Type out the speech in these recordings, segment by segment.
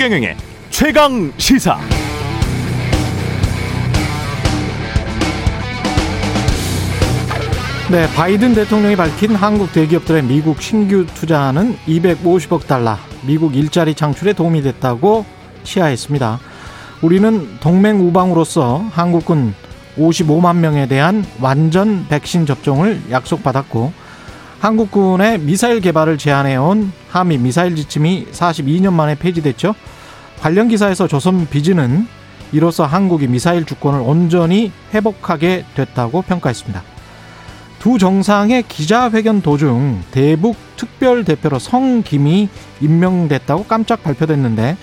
최경영의 최강시사. 네, 바이든 대통령이 밝힌 한국 대기업들의 미국 신규 투자는 250억 달러, 미국 일자리 창출에 도움이 됐다고 시하했습니다. 우리는 동맹 우방으로서 한국군 55만 명에 대한 완전 백신 접종을 약속받았고 한국군의 미사일 개발을 제한해온 한미 미사일 지침이 42년 만에 폐지됐죠. 관련 기사에서 조선비즈는 이로써 한국이 미사일 주권을 온전히 회복하게 됐다고 평가했습니다. 두 정상의 기자회견 도중 대북 특별대표로 성김이 임명됐다고 깜짝 발표됐는데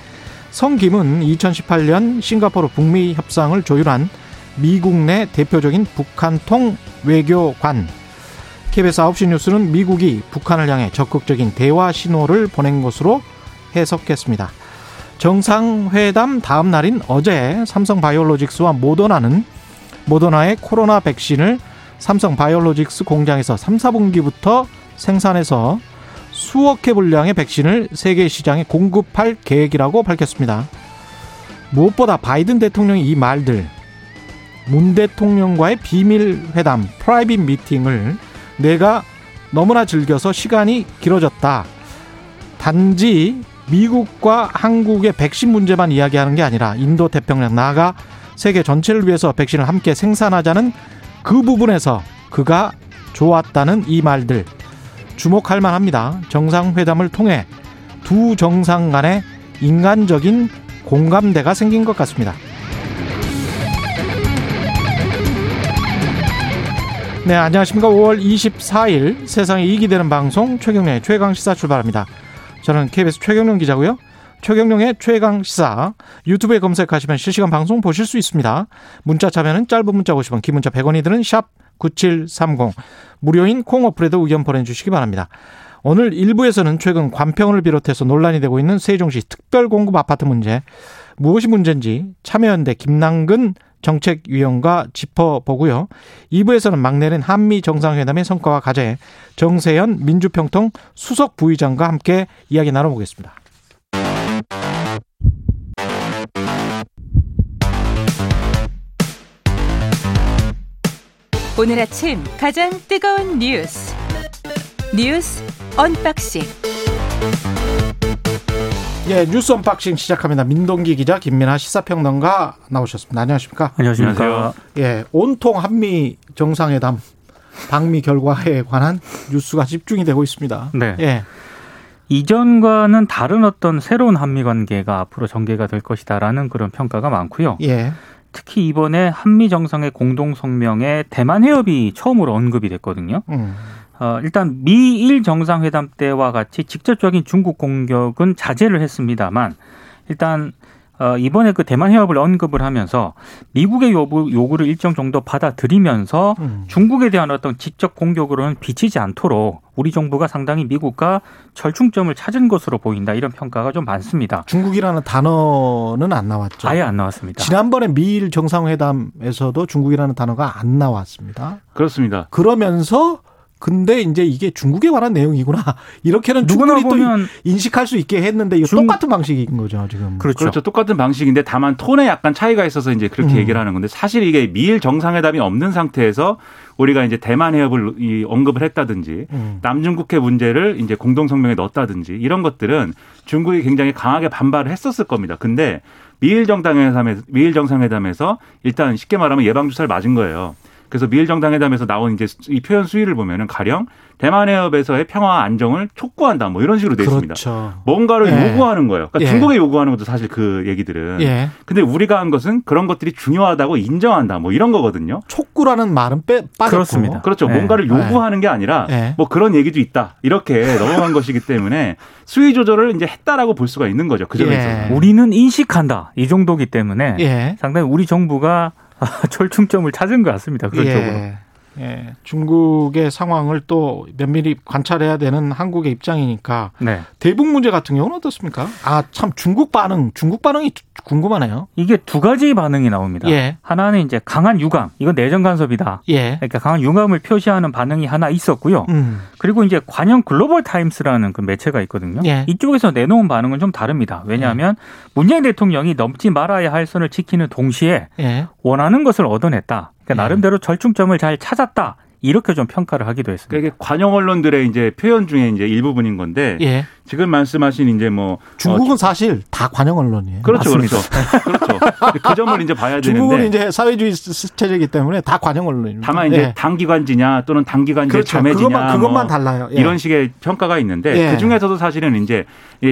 성김은 2018년 싱가포르 북미 협상을 조율한 미국 내 대표적인 북한통 외교관. KBS 9시 뉴스는 미국이 북한을 향해 적극적인 대화 신호를 보낸 것으로 해석했습니다. 정상회담 다음 날인 어제 삼성바이오로직스와 모더나의 코로나 백신을 삼성바이오로직스 공장에서 3-4분기부터 생산해서 수억 개 분량의 백신을 세계 시장에 공급할 계획이라고 밝혔습니다. 무엇보다 바이든 대통령이 이 말들, 문 대통령과의 비밀회담, 프라이빗 미팅을 내가 너무나 즐겨서 시간이 길어졌다. 단지 미국과 한국의 백신 문제만 이야기하는 게 아니라 인도 태평양 나아가 세계 전체를 위해서 백신을 함께 생산하자는 그 부분에서 그가 좋았다는 이 말들 주목할 만합니다. 정상회담을 통해 두 정상 간의 인간적인 공감대가 생긴 것 같습니다. 네, 안녕하십니까. 5월 24일 세상에 이익이 되는 방송 최경영의 최강시사 출발합니다. 저는 KBS 최경영 기자고요. 최경영의 최강시사 유튜브에 검색하시면 실시간 방송 보실 수 있습니다. 문자 참여는 짧은 문자 50원, 긴 문자 100원이 드는 샵 9730 무료인 콩 어플에도 의견 보내주시기 바랍니다. 오늘 1부에서는 최근 관평을 비롯해서 논란이 되고 있는 세종시 특별공급 아파트 문제, 무엇이 문제인지 참여연대 김남근 정책위원과 짚어보고요. 2부에서는 막내는 한미정상회담의 성과와 과제, 정세현 민주평통 수석 부의장과 함께 이야기 나눠보겠습니다. 오늘 아침 가장 뜨거운 뉴스 언박싱. 예, 뉴스 언박싱 시작합니다. 민동기 기자, 김민하 시사평론가 나오셨습니다. 안녕하십니까? 안녕하십니까? 예, 온통 한미 정상회담 방미 결과에 관한 뉴스가 집중이 되고 있습니다. 네. 예. 이전과는 다른 어떤 새로운 한미 관계가 앞으로 전개가 될 것이다라는 그런 평가가 많고요. 예. 특히 이번에 한미 정상의 공동 성명에 대만 해협이 처음으로 언급이 됐거든요. 일단 미일 정상회담 때와 같이 직접적인 중국 공격은 자제를 했습니다만 일단 이번에 그 대만 해협을 언급을 하면서 미국의 요구를 일정 정도 받아들이면서 중국에 대한 어떤 직접 공격으로는 비치지 않도록 우리 정부가 상당히 미국과 절충점을 찾은 것으로 보인다, 이런 평가가 좀 많습니다. 중국이라는 단어는 안 나왔죠. 아예 안 나왔습니다. 지난번에 미일 정상회담에서도 중국이라는 단어가 안 나왔습니다. 그렇습니다. 그러면서 근데 이제 이게 중국에 관한 내용이구나, 이렇게는 충분히 또 인식할 수 있게 했는데 이거 똑같은 방식인 거죠 지금. 그렇죠. 똑같은 방식인데 다만 톤에 약간 차이가 있어서 이제 그렇게 얘기를 하는 건데, 사실 이게 미일 정상회담이 없는 상태에서 우리가 이제 대만 해협을 언급을 했다든지 남중국해 문제를 이제 공동성명에 넣었다든지 이런 것들은 중국이 굉장히 강하게 반발을 했었을 겁니다. 근데 미일 정상회담에서 일단 쉽게 말하면 예방주사를 맞은 거예요. 그래서 미일 정상회담에서 나온 이제 이 표현 수위를 보면은 가령 대만 해협에서의 평화와 안정을 촉구한다, 뭐 이런 식으로 되어 있습니다. 그렇죠. 뭔가를 요구하는 거예요. 그러니까 중국에 요구하는 것도 사실 그 얘기들은. 근데 우리가 한 것은 그런 것들이 중요하다고 인정한다, 뭐 이런 거거든요. 촉구라는 말은 빠졌고. 그렇습니다. 그렇죠. 뭔가를 요구하는 게 아니라 뭐 그런 얘기도 있다, 이렇게 넘어간 것이기 때문에 수위 조절을 이제 했다라고 볼 수가 있는 거죠. 그 점에 있어서. 우리는 인식한다, 이 정도기 때문에 상당히 우리 정부가 절충점을 찾은 것 같습니다. 그런 쪽으로. 예, 중국의 상황을 또 면밀히 관찰해야 되는 한국의 입장이니까 네. 대북 문제 같은 경우는 어떻습니까? 아, 참 중국 반응이 궁금하네요. 이게 두 가지 반응이 나옵니다. 예. 하나는 이제 강한 유감, 이건 내정 간섭이다. 예. 그러니까 강한 유감을 표시하는 반응이 하나 있었고요. 그리고 이제 관영 글로벌 타임스라는 그 매체가 있거든요. 예. 이쪽에서 내놓은 반응은 좀 다릅니다. 왜냐하면 문재인 대통령이 넘지 말아야 할 선을 지키는 동시에 예. 원하는 것을 얻어냈다. 그러니까 나름대로 절충점을 잘 찾았다. 이렇게 좀 평가를 하기도 했습니다. 그러니까 이게 관영 언론들의 이제 표현 중에 이제 일부분인 건데 예. 지금 말씀하신 이제 뭐 중국은 사실 다 관영 언론이에요. 그렇죠, 맞습니다. 그렇죠. 그렇죠. 그 점을 이제 봐야 중국은 되는데 중국은 이제 사회주의 체제이기 때문에 다 관영 언론입니다. 다만 이제 예. 단기관지냐 또는 단기관제 그렇죠. 자매지냐 그것만 달라요. 예. 이런 식의 평가가 있는데 예. 그 중에서도 사실은 이제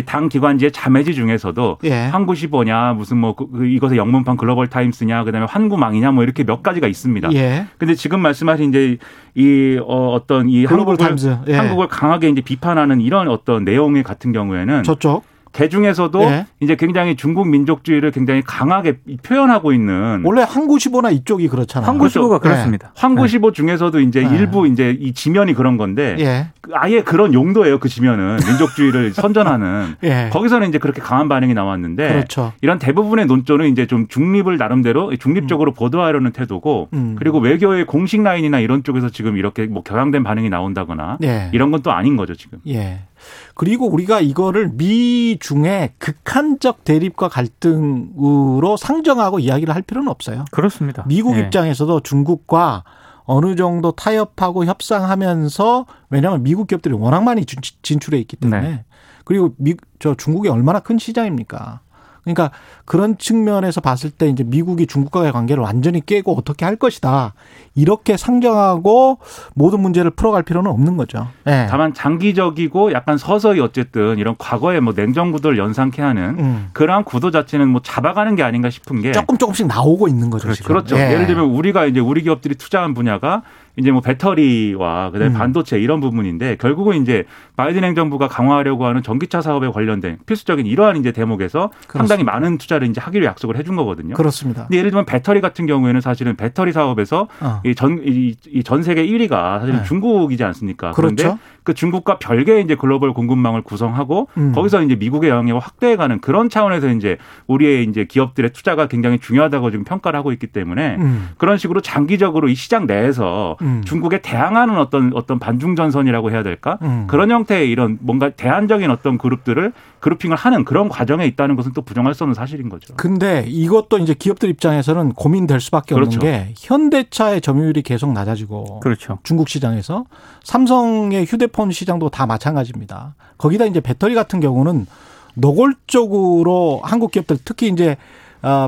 단기관지의 자매지 중에서도 예. 한구시보냐 무슨 뭐 이것의 영문판 글로벌 타임스냐 그다음에 환구망이냐 뭐 이렇게 몇 가지가 있습니다. 그런데 예. 지금 말씀하신 이제 이 어떤 이 한국을 강하게 이제 비판하는 이런 어떤 내용의 같은 경우에는 저쪽 대중에서도 예. 이제 굉장히 중국 민족주의를 굉장히 강하게 표현하고 있는 원래 환구시보나 이쪽이 그렇잖아요. 환구시보가 그렇습니다. 예. 환구시보 중에서도 이제 예. 일부 이제 이 지면이 그런 건데 예. 아예 그런 용도예요. 그 지면은 민족주의를 선전하는 예. 거기서는 이제 그렇게 강한 반응이 나왔는데 그렇죠. 이런 대부분의 논조는 이제 좀 중립을 나름대로 중립적으로 보도하려는 태도고 그리고 외교의 공식 라인이나 이런 쪽에서 지금 이렇게 뭐 경향된 반응이 나온다거나 예. 이런 건 또 아닌 거죠 지금. 예. 그리고 우리가 이거를 미 중에 극한적 대립과 갈등으로 상정하고 이야기를 할 필요는 없어요. 그렇습니다. 미국 네. 입장에서도 중국과 어느 정도 타협하고 협상하면서 왜냐하면 미국 기업들이 워낙 많이 진출해 있기 때문에 네. 그리고 중국이 얼마나 큰 시장입니까? 그러니까 그런 측면에서 봤을 때 이제 미국이 중국과의 관계를 완전히 깨고 어떻게 할 것이다. 이렇게 상정하고 모든 문제를 풀어갈 필요는 없는 거죠. 네. 다만 장기적이고 약간 서서히 어쨌든 이런 과거의 뭐 냉정구도를 연상케 하는 그러한 구도 자체는 뭐 잡아가는 게 아닌가 싶은 게 조금씩 나오고 있는 거죠. 그렇죠. 지금. 그렇죠. 예. 예를 들면 우리가 이제 우리 기업들이 투자한 분야가 이제 뭐 배터리와 그다음에 반도체 이런 부분인데 결국은 이제 바이든 행정부가 강화하려고 하는 전기차 사업에 관련된 필수적인 이러한 이제 대목에서 그렇습니다. 상당히 많은 투자를 이제 하기로 약속을 해준 거거든요. 그렇습니다. 근데 예를 들면 배터리 같은 경우에는 사실은 배터리 사업에서 전 세계 1위가 사실은 네. 중국이지 않습니까? 그런데 그렇죠. 그 중국과 별개의 이제 글로벌 공급망을 구성하고 거기서 이제 미국의 영향력을 확대해가는 그런 차원에서 이제 우리의 이제 기업들의 투자가 굉장히 중요하다고 지금 평가를 하고 있기 때문에 그런 식으로 장기적으로 이 시장 내에서 중국에 대항하는 어떤 반중 전선이라고 해야 될까? 그런 형태의 이런 뭔가 대안적인 어떤 그룹핑을 하는 그런 과정에 있다는 것은 또 부정할 수 없는 사실인 거죠. 근데 이것도 이제 기업들 입장에서는 고민될 수밖에 그렇죠. 없는 게 현대차의 점유율이 계속 낮아지고 그렇죠. 중국 시장에서 삼성의 휴대폰 시장도 다 마찬가지입니다. 거기다 이제 배터리 같은 경우는 노골적으로 한국 기업들 특히 이제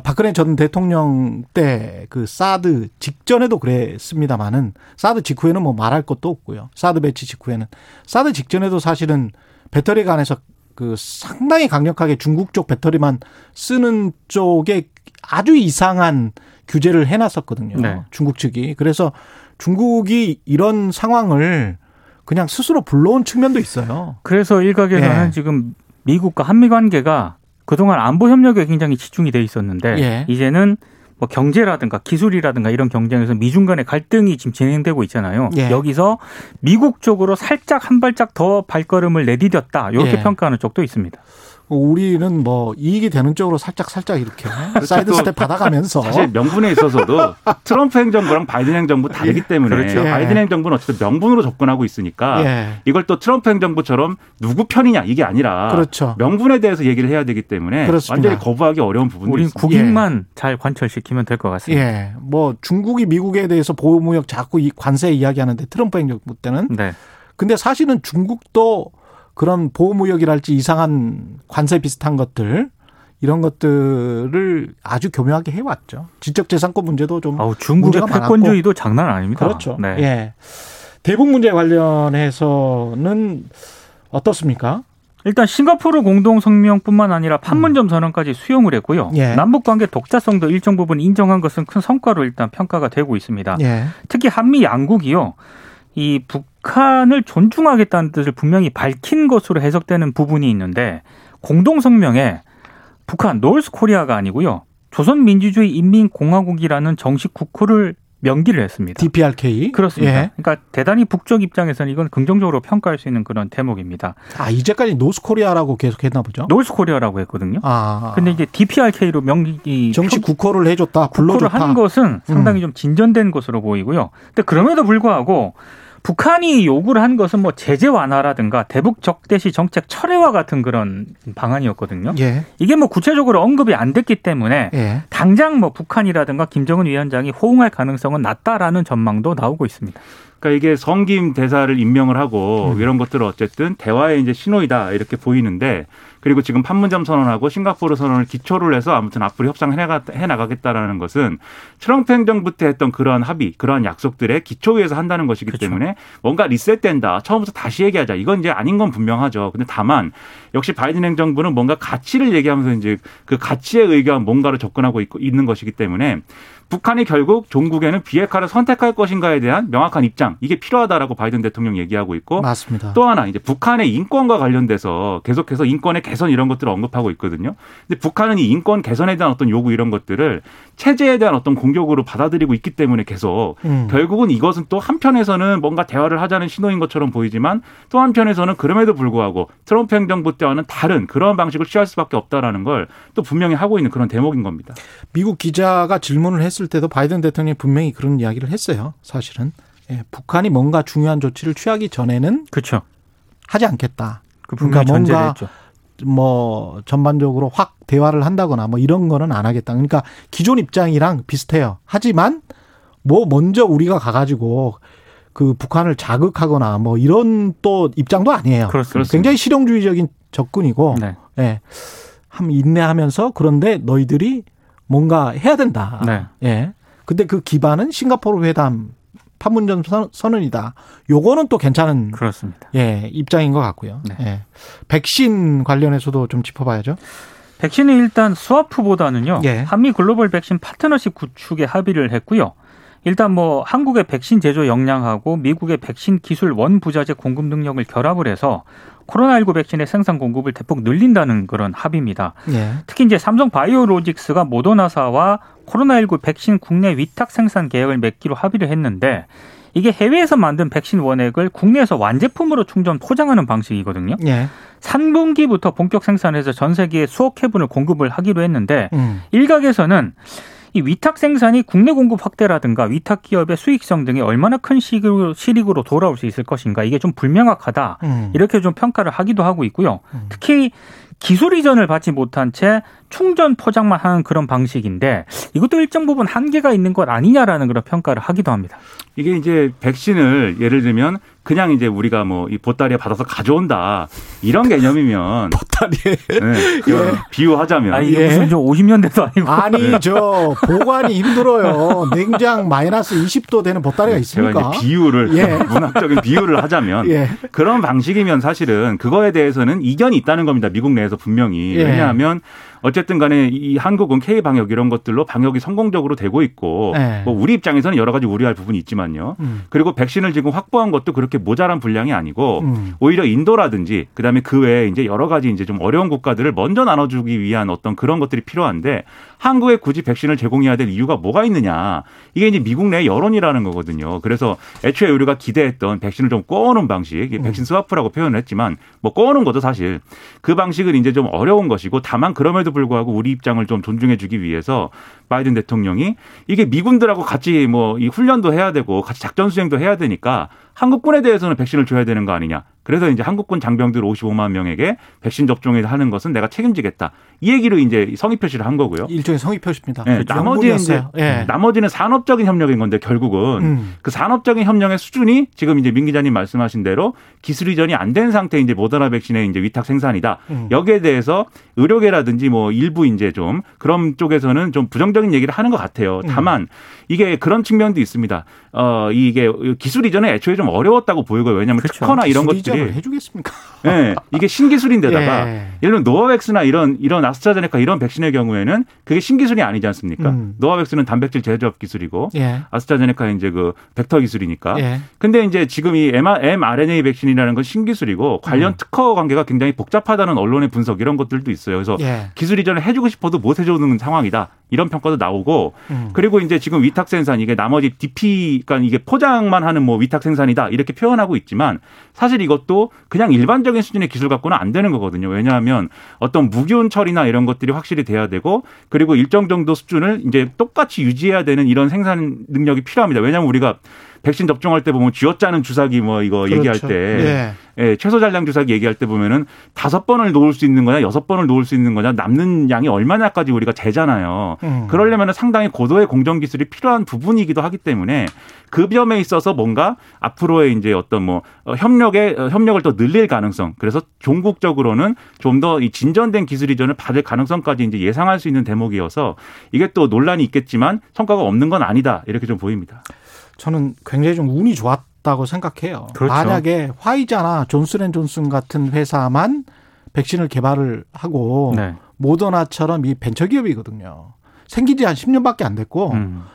박근혜 전 대통령 때 그 사드 직전에도 그랬습니다마는 사드 직후에는 뭐 말할 것도 없고요. 사드 배치 직후에는. 사드 직전에도 사실은 배터리에 관해서 그 상당히 강력하게 중국 쪽 배터리만 쓰는 쪽에 아주 이상한 규제를 해놨었거든요. 네. 중국 측이. 그래서 중국이 이런 상황을 그냥 스스로 불러온 측면도 있어요. 그래서 일각에서는 예. 지금 미국과 한미 관계가 그동안 안보 협력에 굉장히 집중이 돼 있었는데 예. 이제는 뭐 경제라든가 기술이라든가 이런 경쟁에서 미중 간의 갈등이 지금 진행되고 있잖아요. 예. 여기서 미국 쪽으로 살짝 한 발짝 더 발걸음을 내디뎠다. 이렇게 예. 평가하는 쪽도 있습니다. 우리는 뭐 이익이 되는 쪽으로 살짝 이렇게 사이드 스텝 받아가면서 사실 명분에 있어서도 트럼프 행정부랑 바이든 행정부 다르기 때문에 그렇죠. 예. 바이든 행정부는 어쨌든 명분으로 접근하고 있으니까 예. 이걸 또 트럼프 행정부처럼 누구 편이냐 이게 아니라 그렇죠. 명분에 대해서 얘기를 해야 되기 때문에 그렇습니다. 완전히 거부하기 어려운 부분도 우린 있습니다. 우린 국익만 예. 잘 관철시키면 될 것 같습니다. 예, 뭐 중국이 미국에 대해서 보호무역 자꾸 이 관세 이야기하는데 트럼프 행정부 때는 네. 근데 사실은 중국도 그런 보호무역이랄지 이상한 관세 비슷한 것들 이런 것들을 아주 교묘하게 해왔죠. 지적재산권 문제도 좀 중국의 패권주의도 장난 아닙니다. 그렇죠. 네. 예. 대북 문제 관련해서는 어떻습니까? 일단 싱가포르 공동성명뿐만 아니라 판문점 선언까지 수용을 했고요. 예. 남북관계 독자성도 일정 부분 인정한 것은 큰 성과로 일단 평가가 되고 있습니다. 예. 특히 한미 양국이요. 이 북한을 존중하겠다는 뜻을 분명히 밝힌 것으로 해석되는 부분이 있는데 공동성명에 북한 노스코리아가 아니고요. 조선민주주의 인민공화국이라는 정식 국호를 명기를 했습니다. DPRK. 그렇습니다. 예. 그러니까 대단히 북쪽 입장에서는 이건 긍정적으로 평가할 수 있는 그런 대목입니다. 아, 이제까지 노스코리아라고 계속 했나 보죠? 노스코리아라고 했거든요. 아. 근데 이제 DPRK로 명기. 정식 국호를 해줬다. 불러줬다. 국호를 한 것은 상당히 좀 진전된 것으로 보이고요. 근데 그럼에도 불구하고 북한이 요구를 한 것은 뭐 제재 완화라든가 대북 적대시 정책 철회와 같은 그런 방안이었거든요. 예. 이게 뭐 구체적으로 언급이 안 됐기 때문에 예. 당장 뭐 북한이라든가 김정은 위원장이 호응할 가능성은 낮다라는 전망도 나오고 있습니다. 그러니까 이게 성김 대사를 임명을 하고 이런 것들은 어쨌든 대화의 이제 신호이다 이렇게 보이는데 그리고 지금 판문점 선언하고 싱가포르 선언을 기초를 해서 아무튼 앞으로 협상을 해나가겠다라는 것은 트럼프 행정부 때 했던 그러한 합의, 그러한 약속들의 기초 위에서 한다는 것이기 그렇죠. 때문에 뭔가 리셋된다. 처음부터 다시 얘기하자. 이건 이제 아닌 건 분명하죠. 근데 다만 역시 바이든 행정부는 뭔가 가치를 얘기하면서 이제 그 가치에 의거한 뭔가로 접근하고 있는 것이기 때문에 북한이 결국 종국에는 비핵화를 선택할 것인가에 대한 명확한 입장 이게 필요하다라고 바이든 대통령 얘기하고 있고 맞습니다. 또 하나 이제 북한의 인권과 관련돼서 계속해서 인권의 개선 이런 것들을 언급하고 있거든요. 근데 북한은 이 인권 개선에 대한 어떤 요구 이런 것들을 체제에 대한 어떤 공격으로 받아들이고 있기 때문에 계속 결국은 이것은 또 한편에서는 뭔가 대화를 하자는 신호인 것처럼 보이지만 또 한편에서는 그럼에도 불구하고 트럼프 행정부 때와는 다른 그런 방식을 취할 수밖에 없다라는 걸 또 분명히 하고 있는 그런 대목인 겁니다. 미국 기자가 질문을 했습니다. 때도 바이든 대통령이 분명히 그런 이야기를 했어요. 사실은 예, 북한이 뭔가 중요한 조치를 취하기 전에는 그렇죠. 하지 않겠다. 그러니까 뭔가 했죠. 뭐 전반적으로 확 대화를 한다거나 뭐 이런 거는 안 하겠다. 그러니까 기존 입장이랑 비슷해요. 하지만 뭐 먼저 우리가 가가지고 그 북한을 자극하거나 뭐 이런 또 입장도 아니에요. 그렇습니다. 굉장히 실용주의적인 접근이고 네. 예, 인내하면서 그런데 너희들이 뭔가 해야 된다. 네. 예. 근데 그 기반은 싱가포르 회담, 판문점 선언이다. 요거는 또 괜찮은. 그렇습니다. 예. 입장인 것 같고요. 네. 예. 백신 관련해서도 좀 짚어봐야죠. 백신은 일단 스와프보다는요. 예. 한미 글로벌 백신 파트너십 구축에 합의를 했고요. 일단 뭐 한국의 백신 제조 역량하고 미국의 백신 기술 원부자재 공급 능력을 결합을 해서 코로나19 백신의 생산 공급을 대폭 늘린다는 그런 합의입니다. 예. 특히 이제 삼성바이오로직스가 모더나사와 코로나19 백신 국내 위탁 생산 계획을 맺기로 합의를 했는데 이게 해외에서 만든 백신 원액을 국내에서 완제품으로 충전 포장하는 방식이거든요. 예. 3분기부터 본격 생산해서 전 세계에 수억 회분을 공급을 하기로 했는데 일각에서는 이 위탁 생산이 국내 공급 확대라든가 위탁 기업의 수익성 등이 얼마나 큰 실익으로 돌아올 수 있을 것인가 이게 좀 불명확하다 이렇게 좀 평가를 하기도 하고 있고요. 특히 기술 이전을 받지 못한 채 충전 포장만 하는 그런 방식인데 이것도 일정 부분 한계가 있는 것 아니냐라는 그런 평가를 하기도 합니다. 이게 이제 백신을 예를 들면 그냥 이제 우리가 뭐 이 보따리에 받아서 가져온다 이런 개념이면 보따리에 네, 예. 비유하자면 아니, 이게 무슨 저 50년대도 아니고 아니 저 보관이 힘들어요. 냉장 마이너스 20도 되는 보따리가 있습니까? 제가 이제 비유를 예. 문학적인 비유를 하자면 예. 그런 방식이면 사실은 그거에 대해서는 이견이 있다는 겁니다. 미국 내에서 분명히 예. 왜냐하면 어쨌든 간에 이 한국은 K방역 이런 것들로 방역이 성공적으로 되고 있고 네. 뭐 우리 입장에서는 여러 가지 우려할 부분이 있지만요. 그리고 백신을 지금 확보한 것도 그렇게 모자란 분량이 아니고 오히려 인도라든지 그다음에 그 외에 이제 여러 가지 이제 좀 어려운 국가들을 먼저 나눠주기 위한 어떤 그런 것들이 필요한데 한국에 굳이 백신을 제공해야 될 이유가 뭐가 있느냐. 이게 이제 미국 내 여론이라는 거거든요. 그래서 애초에 우리가 기대했던 백신을 좀 꼬아오는 방식, 백신 스와프라고 표현을 했지만 뭐 꼬아오는 것도 사실 그 방식은 이제 좀 어려운 것이고 다만 그럼에도 불구하고 우리 입장을 좀 존중해주기 위해서 바이든 대통령이 이게 미군들하고 같이 뭐 이 훈련도 해야 되고 같이 작전 수행도 해야 되니까 한국군에 대해서는 백신을 줘야 되는 거 아니냐. 그래서 이제 한국군 장병들 55만 명에게 백신 접종을 하는 것은 내가 책임지겠다. 이 얘기로 이제 성의 표시를 한 거고요. 일종의 성의 표시입니다. 네, 나머지는 산업적인 협력인 건데 결국은 그 산업적인 협력의 수준이 지금 이제 민 기자님 말씀하신 대로 기술 이전이 안 된 상태 이제 모더나 백신의 이제 위탁 생산이다. 여기에 대해서 의료계라든지 뭐 일부 이제 좀 그런 쪽에서는 좀 부정적인 얘기를 하는 것 같아요. 다만 이게 그런 측면도 있습니다. 이게 기술 이전에 애초에 좀 어려웠다고 보이고요. 왜냐하면 그렇죠. 특허나 이런 것들이 해주겠습니까? 네, 이게 신기술인데다가 예. 예를 들면 노바백스나 이런 아스트라제네카 이런 백신의 경우에는 그게 신기술이 아니지 않습니까? 노바백스는 단백질 제조업 기술이고 예. 아스트라제네카 이제 그 벡터 기술이니까. 그런데 예. 이제 지금 이 mRNA 백신이라는 건 신기술이고 관련 특허 관계가 굉장히 복잡하다는 언론의 분석 이런 것들도 있어요. 그래서 예. 기술 이전을 해주고 싶어도 못 해주는 상황이다. 이런 평가도 나오고 그리고 이제 지금 위탁 생산 이게 나머지 DP 그러니까 이게 포장만 하는 뭐 위탁 생산이다 이렇게 표현하고 있지만 사실 이것도 그냥 일반적인 수준의 기술 갖고는 안 되는 거거든요. 왜냐하면 어떤 무기온 처리나 이런 것들이 확실히 돼야 되고 그리고 일정 정도 수준을 이제 똑같이 유지해야 되는 이런 생산 능력이 필요합니다. 왜냐하면 우리가 백신 접종할 때 보면 쥐어짜는 주사기 뭐 이거 그렇죠. 얘기할 때 예. 예, 최소 잔량 주사기 얘기할 때 보면은 5번을 놓을 수 있는 거냐 6번을 놓을 수 있는 거냐 남는 양이 얼마나까지 우리가 재잖아요. 그러려면은 상당히 고도의 공정 기술이 필요한 부분이기도 하기 때문에 그 점에 있어서 뭔가 앞으로의 이제 어떤 뭐 협력을 더 늘릴 가능성 그래서 종국적으로는 좀 더 이 진전된 기술 이전을 받을 가능성까지 이제 예상할 수 있는 대목이어서 이게 또 논란이 있겠지만 성과가 없는 건 아니다 이렇게 좀 보입니다. 저는 굉장히 좀 운이 좋았다고 생각해요. 그렇죠. 만약에 화이자나 존슨앤존슨 같은 회사만 백신을 개발을 하고 네. 모더나처럼 이 벤처기업이거든요. 생긴 지 한 10년밖에 안 됐고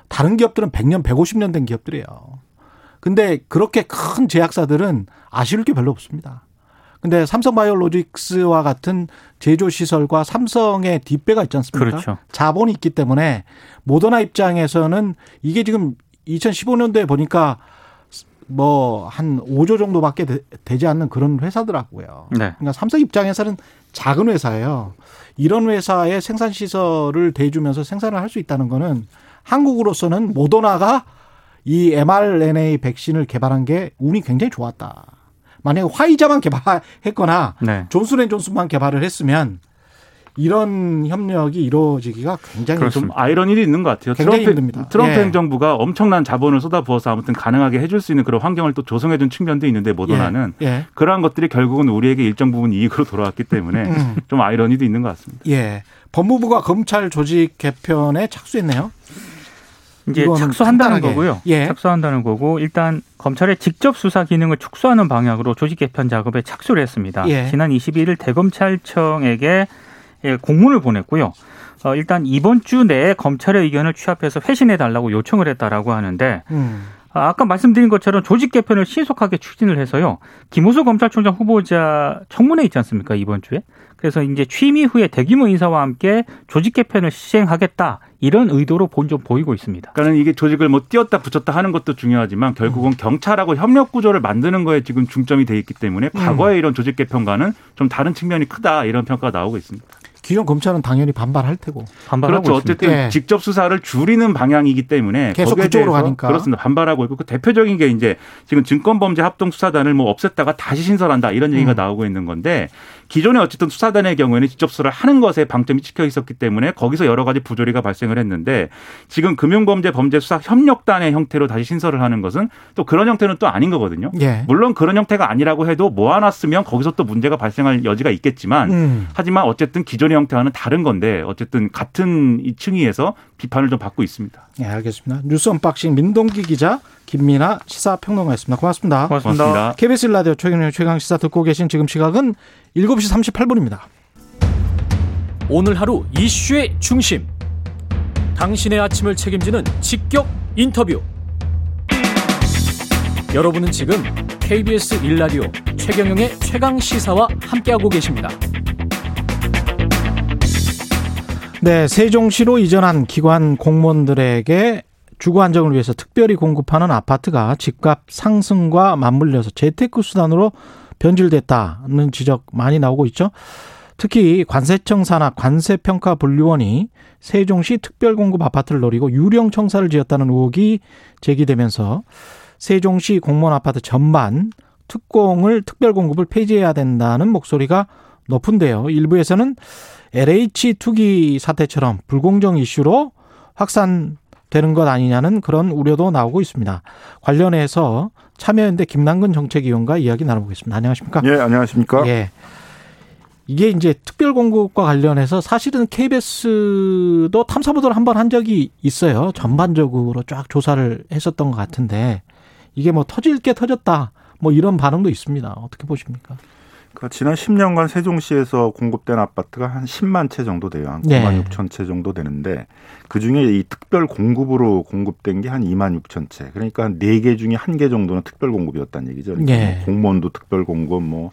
다른 기업들은 100년, 150년 된 기업들이에요. 근데 그렇게 큰 제약사들은 아쉬울 게 별로 없습니다. 근데 삼성바이오로직스와 같은 제조시설과 삼성의 뒷배가 있지 않습니까? 그렇죠. 자본이 있기 때문에 모더나 입장에서는 이게 지금 2015년도에 보니까 뭐 한 5조 정도밖에 되지 않는 그런 회사더라고요. 네. 그러니까 삼성 입장에서는 작은 회사예요. 이런 회사의 생산시설을 대주면서 생산을 할 수 있다는 거는 한국으로서는 모더나가 이 mRNA 백신을 개발한 게 운이 굉장히 좋았다. 만약에 화이자만 개발했거나 네. 존슨앤존슨만 개발을 했으면 이런 협력이 이루어지기가 굉장히 그렇습니다. 좀 아이러니도 있는 것 같아요. 트럼프 행정부가 엄청난 자본을 쏟아부어서 아무튼 가능하게 해줄 수 있는 그런 환경을 또 조성해 준 측면도 있는데 모더나는 예. 그러한 것들이 결국은 우리에게 일정 부분 이익으로 돌아왔기 때문에 좀 아이러니도 있는 것 같습니다. 예, 법무부가 검찰 조직 개편에 착수했네요. 이제 착수한다는 간단하게. 거고요. 예. 착수한다는 거고 일단 검찰의 직접 수사 기능을 축소하는 방향으로 조직 개편 작업에 착수를 했습니다. 예. 지난 21일 대검찰청에게 예, 공문을 보냈고요. 일단 이번 주 내에 검찰의 의견을 취합해서 회신해달라고 요청을 했다라고 하는데 아까 말씀드린 것처럼 조직 개편을 신속하게 추진을 해서요. 김호수 검찰총장 후보자 청문회 있지 않습니까? 이번 주에. 그래서 이제 취임 후에 대규모 인사와 함께 조직 개편을 시행하겠다. 이런 의도로 좀 보이고 있습니다. 그러니까 이게 조직을 뭐 띄었다 붙였다 하는 것도 중요하지만 결국은 경찰하고 협력 구조를 만드는 거에 지금 중점이 돼 있기 때문에 과거의 이런 조직 개편과는 좀 다른 측면이 크다 이런 평가가 나오고 있습니다. 기존 검찰은 당연히 반발할 테고. 반발하고 그렇죠. 있습니다. 어쨌든 예. 직접 수사를 줄이는 방향이기 때문에 계속 그쪽으로 가니까. 그렇습니다. 반발하고 있고 그 대표적인 게 이제 지금 증권범죄합동수사단을 뭐 없앴다가 다시 신설한다 이런 얘기가 나오고 있는 건데 기존에 어쨌든 수사단의 경우에는 직접 수사를 하는 것에 방점이 찍혀 있었기 때문에 거기서 여러 가지 부조리가 발생을 했는데 지금 금융범죄범죄수사협력단의 형태로 다시 신설을 하는 것은 또 그런 형태는 또 아닌 거거든요. 예. 물론 그런 형태가 아니라고 해도 모아놨으면 거기서 또 문제가 발생할 여지가 있겠지만 하지만 어쨌든 기존 형태와는 다른 건데 어쨌든 같은 이 층위에서 비판을 좀 받고 있습니다. 네, 알겠습니다. 뉴스 언박싱 민동기 기자, 김민아 시사평론가였습니다. 고맙습니다. 고맙습니다. KBS 1라디오 최경영의 최강시사 듣고 계신 지금 시각은 7시 38분입니다. 오늘 하루 이슈의 중심. 당신의 아침을 책임지는 직격 인터뷰. 여러분은 지금 KBS 1라디오 최경영의 최강시사와 함께하고 계십니다. 네, 세종시로 이전한 기관 공무원들에게 주거 안정을 위해서 특별히 공급하는 아파트가 집값 상승과 맞물려서 재테크 수단으로 변질됐다는 지적 많이 나오고 있죠. 특히 관세청 산하 관세평가분류원이 세종시 특별공급 아파트를 노리고 유령 청사를 지었다는 의혹이 제기되면서 세종시 공무원 아파트 전반 특별공급을 폐지해야 된다는 목소리가 높은데요. 일부에서는 LH 투기 사태처럼 불공정 이슈로 확산되는 것 아니냐는 그런 우려도 나오고 있습니다. 관련해서 참여연대 김남근 정책위원과 이야기 나눠보겠습니다. 안녕하십니까? 예, 안녕하십니까? 예. 이게 이제 특별공급과 관련해서 사실은 KBS도 탐사보도를 한 번 한 적이 있어요. 전반적으로 쫙 조사를 했었던 것 같은데 이게 뭐 터질 게 터졌다 뭐 이런 반응도 있습니다. 어떻게 보십니까? 그러니까 지난 10년간 세종시에서 공급된 아파트가 한 10만 채 정도 돼요. 한 9만 6천 채 정도 되는데 그중에 이 특별 공급으로 공급된 게 한 2만 6천 채. 그러니까 한 4개 중에 1개 정도는 특별 공급이었다는 얘기죠. 그러니까 네. 공무원도 특별 공급, 뭐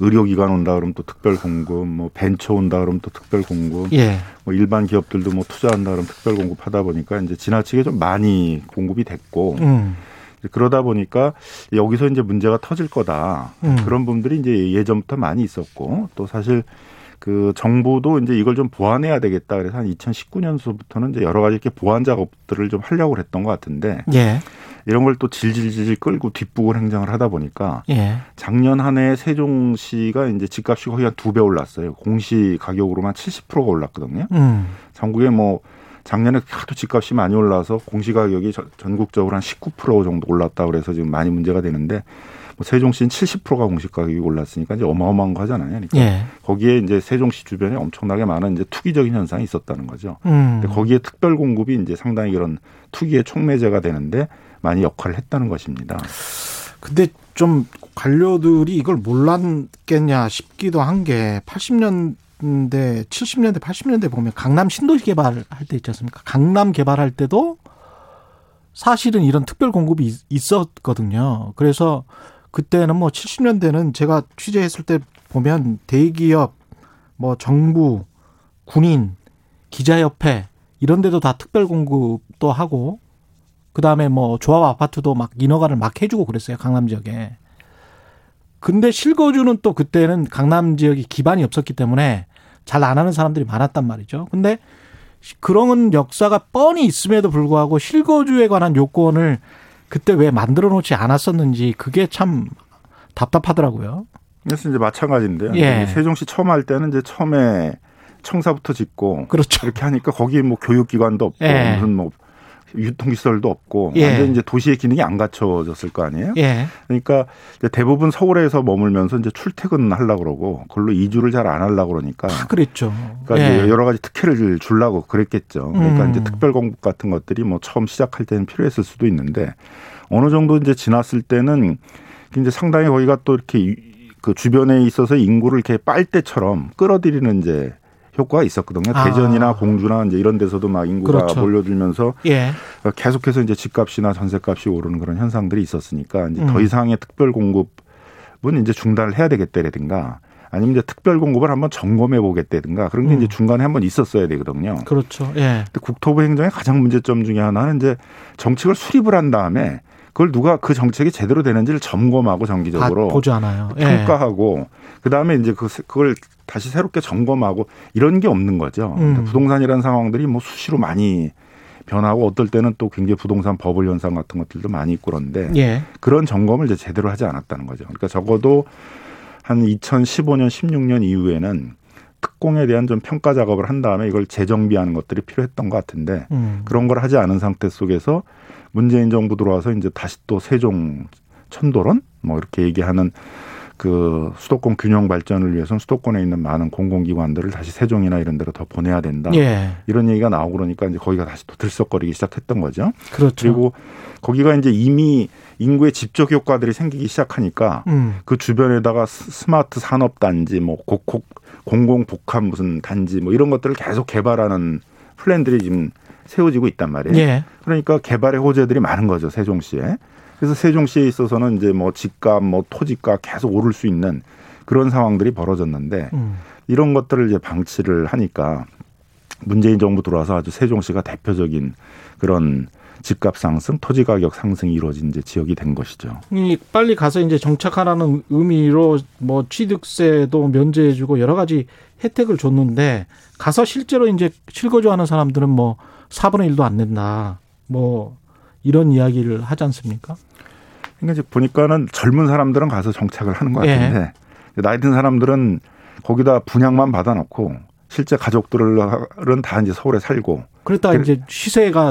의료기관 온다 그러면 또 특별 공급, 뭐 벤처 온다 그러면 또 특별 공급, 예. 뭐 일반 기업들도 뭐 투자한다 그러면 특별 공급하다 보니까 이제 지나치게 좀 많이 공급이 됐고 그러다 보니까 여기서 이제 문제가 터질 거다 그런 분들이 이제 예전부터 많이 있었고 또 사실 그 정부도 이제 이걸 좀 보완해야 되겠다 그래서 한 2019년서부터는 이제 여러 가지 이렇게 보완 작업들을 좀 하려고 했던 것 같은데. 예. 이런 걸 또 질질질 끌고 뒷북을 행정을 하다 보니까 예. 작년 한 해 세종시가 이제 집값이 거의 한 2배 올랐어요. 공시 가격으로만 70%가 올랐거든요. 전국에 뭐 작년에 하도 집값이 많이 올라서 공시 가격이 전국적으로 한 19% 정도 올랐다 그래서 지금 많이 문제가 되는데 뭐 세종시는 70%가 공시 가격이 올랐으니까 이제 어마어마한 거 하잖아요. 그러니까 예. 거기에 이제 세종시 주변에 엄청나게 많은 이제 투기적인 현상이 있었다는 거죠. 근데 거기에 특별 공급이 이제 상당히 그런 투기의 촉매제가 되는데. 많이 역할을 했다는 것입니다. 근데 좀 관료들이 이걸 몰랐겠냐 싶기도 한 게 80년대, 70년대, 80년대 보면 강남 신도시 개발할 때 있지 않습니까? 강남 개발할 때도 사실은 이런 특별 공급이 있었거든요. 그래서 그때는 뭐 70년대는 제가 취재했을 때 보면 대기업, 뭐 정부, 군인, 기자협회 이런 데도 다 특별 공급도 하고 그다음에 뭐 조합 아파트도 막 인허가를 막 해주고 그랬어요. 강남 지역에. 근데 실거주는 또 그때는 강남 지역이 기반이 없었기 때문에 잘 안 하는 사람들이 많았단 말이죠. 근데 그런 역사가 뻔히 있음에도 불구하고 실거주에 관한 요건을 그때 왜 만들어 놓지 않았었는지 그게 참 답답하더라고요. 그래서 이제 마찬가지인데요. 예. 세종시 처음 할 때는 이제 처음에 청사부터 짓고 그렇죠. 이렇게 하니까 거기 뭐 교육기관도 없고 예. 무슨 뭐 유통시설도 없고 예. 완전 이제 도시의 기능이 안 갖춰졌을 거 아니에요. 예. 그러니까 이제 대부분 서울에서 머물면서 이제 출퇴근하려고 그러고 그걸로 이주를 잘 안 하려고 그러니까. 다 그랬죠. 그러니까 예. 이제 여러 가지 특혜를 주려고 그랬겠죠. 그러니까 이제 특별 공급 같은 것들이 뭐 처음 시작할 때는 필요했을 수도 있는데 어느 정도 이제 지났을 때는 이제 상당히 거기가 또 이렇게 그 주변에 있어서 인구를 이렇게 빨대처럼 끌어들이는 이제. 효과가 있었거든요. 아. 대전이나 공주나 이제 이런 데서도 막 인구가 그렇죠. 몰려들면서 예. 계속해서 이제 집값이나 전세값이 오르는 그런 현상들이 있었으니까 이제 더 이상의 특별 공급은 이제 중단을 해야 되겠다든가 아니면 이제 특별 공급을 한번 점검해 보겠다든가 그런 게 이제 중간에 한번 있었어야 되거든요. 그렇죠. 예. 근데 국토부 행정의 가장 문제점 중에 하나는 이제 정책을 수립을 한 다음에 그걸 누가 그 정책이 제대로 되는지를 점검하고 정기적으로 보지 않아요. 평가하고 예. 그다음에 이제 그걸 다시 새롭게 점검하고 이런 게 없는 거죠. 부동산이라는 상황들이 뭐 수시로 많이 변하고 어떨 때는 또 굉장히 부동산 버블 현상 같은 것들도 많이 있고 그런데 예. 그런 점검을 이제 제대로 하지 않았다는 거죠. 그러니까 적어도 한 2015년, 16년 이후에는 특공에 대한 좀 평가 작업을 한 다음에 이걸 재정비하는 것들이 필요했던 것 같은데 그런 걸 하지 않은 상태 속에서 문재인 정부 들어와서 이제 다시 또 세종 천도론 뭐 이렇게 얘기하는 그 수도권 균형 발전을 위해서는 수도권에 있는 많은 공공기관들을 다시 세종이나 이런 데로 더 보내야 된다. 예. 이런 얘기가 나오고 그러니까 이제 거기가 다시 또 들썩거리기 시작했던 거죠. 그렇죠. 그리고 거기가 이제 이미 인구의 집적 효과들이 생기기 시작하니까 그 주변에다가 스마트 산업 단지, 뭐 공공 복합 무슨 단지 뭐 이런 것들을 계속 개발하는 플랜들이 지금 세워지고 있단 말이에요. 예. 그러니까 개발의 호재들이 많은 거죠 세종시에. 그래서 세종시에 있어서는 이제 뭐 집값, 뭐 토지값 계속 오를 수 있는 그런 상황들이 벌어졌는데 이런 것들을 이제 방치를 하니까 문재인 정부 들어와서 아주 세종시가 대표적인 그런 집값 상승, 토지 가격 상승이 이루어진 이제 지역이 된 것이죠. 빨리 가서 이제 정착하라는 의미로 뭐 취득세도 면제해주고 여러 가지 혜택을 줬는데 가서 실제로 이제 실거주하는 사람들은 뭐 4분의 1도 안 낸다. 뭐 이런 이야기를 하지 않습니까? 그러니까 이제 보니까는 젊은 사람들은 가서 정착을 하는 것 같은데 예. 나이 든 사람들은 거기다 분양만 받아놓고 실제 가족들은 다 이제 서울에 살고 그랬다 이제 시세가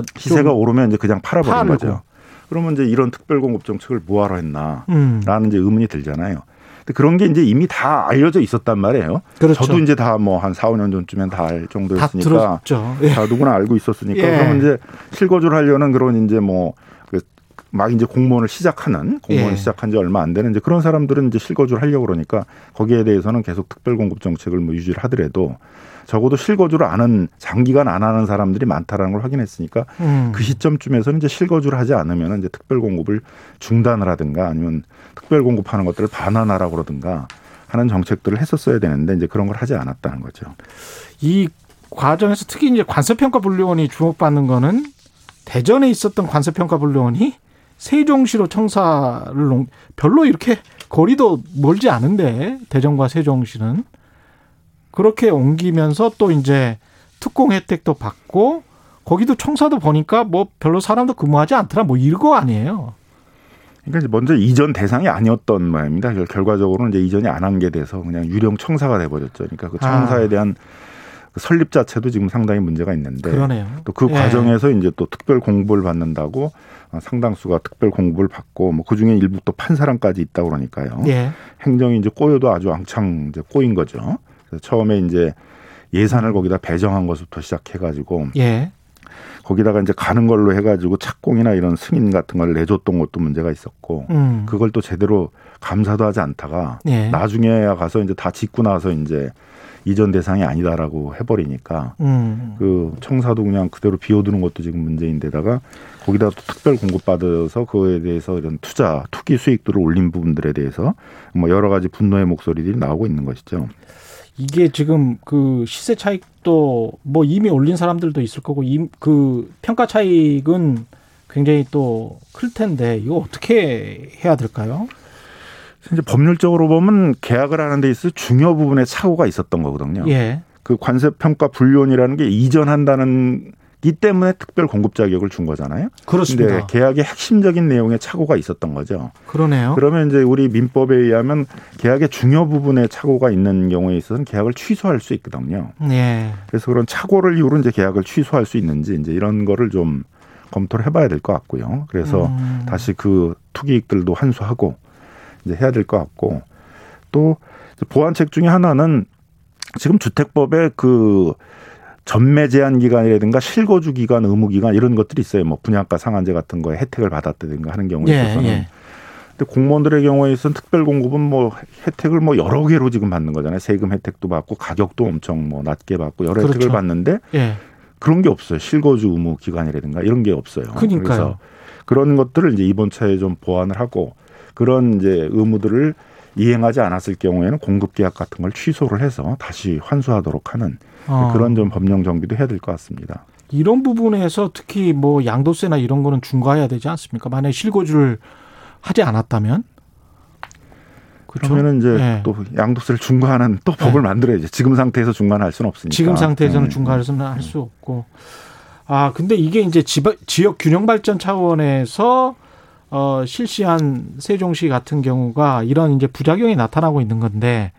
오르면 이제 그냥 팔아버린 거죠. 그러면 이제 이런 특별공급 정책을 뭐하러 했나? 라는 이제 의문이 들잖아요. 근데 그런 게 이제 이미 다 알려져 있었단 말이에요. 그렇죠. 저도 이제 다 뭐 한 4, 5년 전쯤엔 다 알 정도였으니까. 다 들었죠. 예. 다 누구나 알고 있었으니까. 예. 그러면 이제 실거주를 하려는 그런 이제 뭐 막 이제 공무원을 예. 시작한 지 얼마 안 되는 이제 그런 사람들은 이제 실거주를 하려고 그러니까 거기에 대해서는 계속 특별공급 정책을 뭐 유지를 하더라도 적어도 실거주를 장기간 안 하는 사람들이 많다라는 걸 확인했으니까 그 시점쯤에서는 이제 실거주를 하지 않으면 이제 특별공급을 중단을 하든가 아니면 특별공급하는 것들을 반환하라고 그러든가 하는 정책들을 했었어야 되는데 이제 그런 걸 하지 않았다는 거죠. 이 과정에서 특히 이제 관세평가분류원이 주목받는 거는 대전에 있었던 관세평가분류원이 세종시로 청사를 별로 이렇게 거리도 멀지 않은데 대전과 세종시는 그렇게 옮기면서 또 이제 특공 혜택도 받고 거기도 청사도 보니까 뭐 별로 사람도 근무하지 않더라 뭐 이거 아니에요. 그러니까 먼저 이전 대상이 아니었던 말입니다. 결과적으로는 이제 이전이 안 한 게 돼서 그냥 유령 청사가 돼버렸죠. 그러니까 그 청사에 대한 설립 자체도 지금 상당히 문제가 있는데 또 그 과정에서 이제 또 특별 공부를 받는다고 상당수가 특별 공부를 받고 뭐 그중에 일부 또 판 사람까지 있다 그러니까요. 예. 행정이 이제 꼬여도 아주 앙창 이제 꼬인 거죠. 그래서 처음에 이제 예산을 거기다 배정한 것부터 시작해가지고 예. 거기다가 이제 가는 걸로 해가지고 착공이나 이런 승인 같은 걸 내줬던 것도 문제가 있었고 그걸 또 제대로 감사도 하지 않다가 예. 나중에 가서 이제 다 짓고 나서 이제 이전 대상이 아니다라고 해버리니까 그 청사도 그냥 그대로 비워두는 것도 지금 문제인데다가 거기다 또 특별 공급받아서 그거에 대해서 이런 투기 수익들을 올린 부분들에 대해서 뭐 여러 가지 분노의 목소리들이 나오고 있는 것이죠. 이게 지금 그 시세 차익도 뭐 이미 올린 사람들도 있을 거고 그 평가 차익은 굉장히 또 클 텐데 이거 어떻게 해야 될까요? 이제 법률적으로 보면 계약을 하는 데 있어서 중요 부분에 착오가 있었던 거거든요. 예. 그 관세평가 분류원이라는 게 이전한다는 이 때문에 특별 공급 자격을 준 거잖아요. 그렇습니다. 근데 계약의 핵심적인 내용에 착오가 있었던 거죠. 그러네요. 그러면 이제 우리 민법에 의하면 계약의 중요 부분에 착오가 있는 경우에 있어서는 계약을 취소할 수 있거든요. 예. 그래서 그런 착오를 이유로 이제 계약을 취소할 수 있는지 이제 이런 거를 좀 검토를 해봐야 될 것 같고요. 그래서 다시 그 투기익들도 환수하고 이제 해야 될 것 같고 또 보완책 중에 하나는 지금 주택법에 그 전매 제한 기간이라든가 실거주 기간, 의무 기간 이런 것들이 있어요. 뭐 분양가 상한제 같은 거에 혜택을 받았다든가 하는 경우에 있어서는. 예. 근데 공무원들의 경우에 있어서는 특별 공급은 뭐 혜택을 뭐 여러 개로 지금 받는 거잖아요. 세금 혜택도 받고 가격도 엄청 뭐 낮게 받고 여러 그렇죠. 혜택을 받는데 예. 그런 게 없어요. 실거주 의무 기간이라든가 이런 게 없어요. 그러니까요. 그래서 그런 것들을 이제 이번 차에 좀 보완을 하고 그런 이제 의무들을 이행하지 않았을 경우에는 공급 계약 같은 걸 취소를 해서 다시 환수하도록 하는 그런 좀 법령 정비도 해야 될 것 같습니다. 이런 부분에서 특히 뭐 양도세나 이런 거는 중과해야 되지 않습니까? 만약에 실거주를 하지 않았다면? 그렇죠? 그러면 이제 네. 또 양도세를 중과하는 또 법을 네. 만들어야죠. 지금 상태에서 중과는 할 수는 없으니까. 지금 상태에서는 중과할 수는 할 수 없고. 아, 근데 이게 이제 지역 균형 발전 차원에서 실시한 세종시 같은 경우가 이런 이제 부작용이 나타나고 있는 건데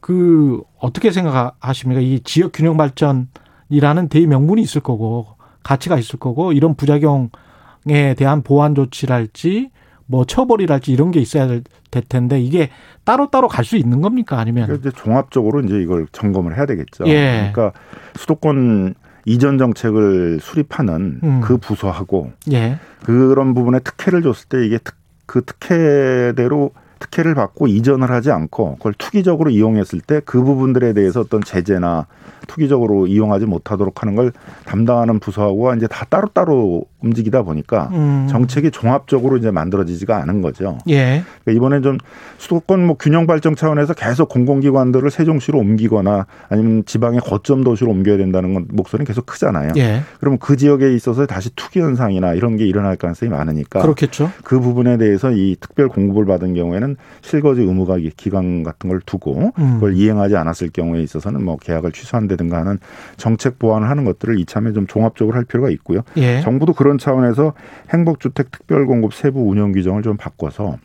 그 어떻게 생각하십니까? 이 지역 균형 발전이라는 대명분이 있을 거고 가치가 있을 거고 이런 부작용에 대한 보완 조치랄지 뭐 처벌이랄지 이런 게 있어야 될 텐데 이게 따로따로 갈 수 있는 겁니까? 아니면 그러니까 이제 종합적으로 이제 이걸 점검을 해야 되겠죠. 예. 그러니까 수도권 이전 정책을 수립하는 그 부서하고 예. 그런 부분에 특혜를 줬을 때 이게 그 특혜대로 특혜를 받고 이전을 하지 않고 그걸 투기적으로 이용했을 때 그 부분들에 대해서 어떤 제재나 투기적으로 이용하지 못하도록 하는 걸 담당하는 부서하고 이제 다 따로따로 움직이다 보니까 정책이 종합적으로 이제 만들어지지가 않은 거죠. 예. 그러니까 이번에 좀 수도권 뭐 균형 발전 차원에서 계속 공공기관들을 세종시로 옮기거나 아니면 지방의 거점 도시로 옮겨야 된다는 건 목소리는 계속 크잖아요. 예. 그러면 그 지역에 있어서 다시 투기 현상이나 이런 게 일어날 가능성이 많으니까 그렇겠죠. 그 부분에 대해서 이 특별 공급을 받은 경우에는 실거주 의무가 기간 같은 걸 두고 그걸 이행하지 않았을 경우에 있어서는 뭐 계약을 취소한다든가 하는 정책 보완을 하는 것들을 이참에 좀 종합적으로 할 필요가 있고요. 예. 정부도 그런 차원에서 행복주택특별공급 세부 운영 규정을 좀 바꿔서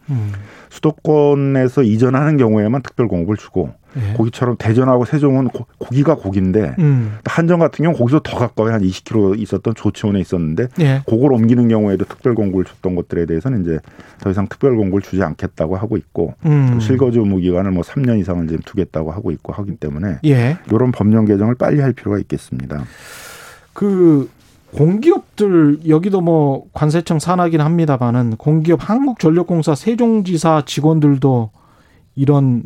수도권에서 이전하는 경우에만 특별공급을 주고 예. 거기처럼 대전하고 세종은 고기가 고기인데 한정 같은 경우 거기서 더 가까이 한 20km 있었던 조치원에 있었는데 예. 그걸 옮기는 경우에도 특별공급을 줬던 것들에 대해서는 이제 더 이상 특별공급을 주지 않겠다고 하고 있고 실거주 의무기간을 뭐 3년 이상을 지금 두겠다고 하고 있고 하기 때문에 예. 이런 법령 개정을 빨리 할 필요가 있겠습니다. 그 공기업들 여기도 뭐 관세청 산하긴 합니다만은 공기업 한국전력공사 세종지사 직원들도 이런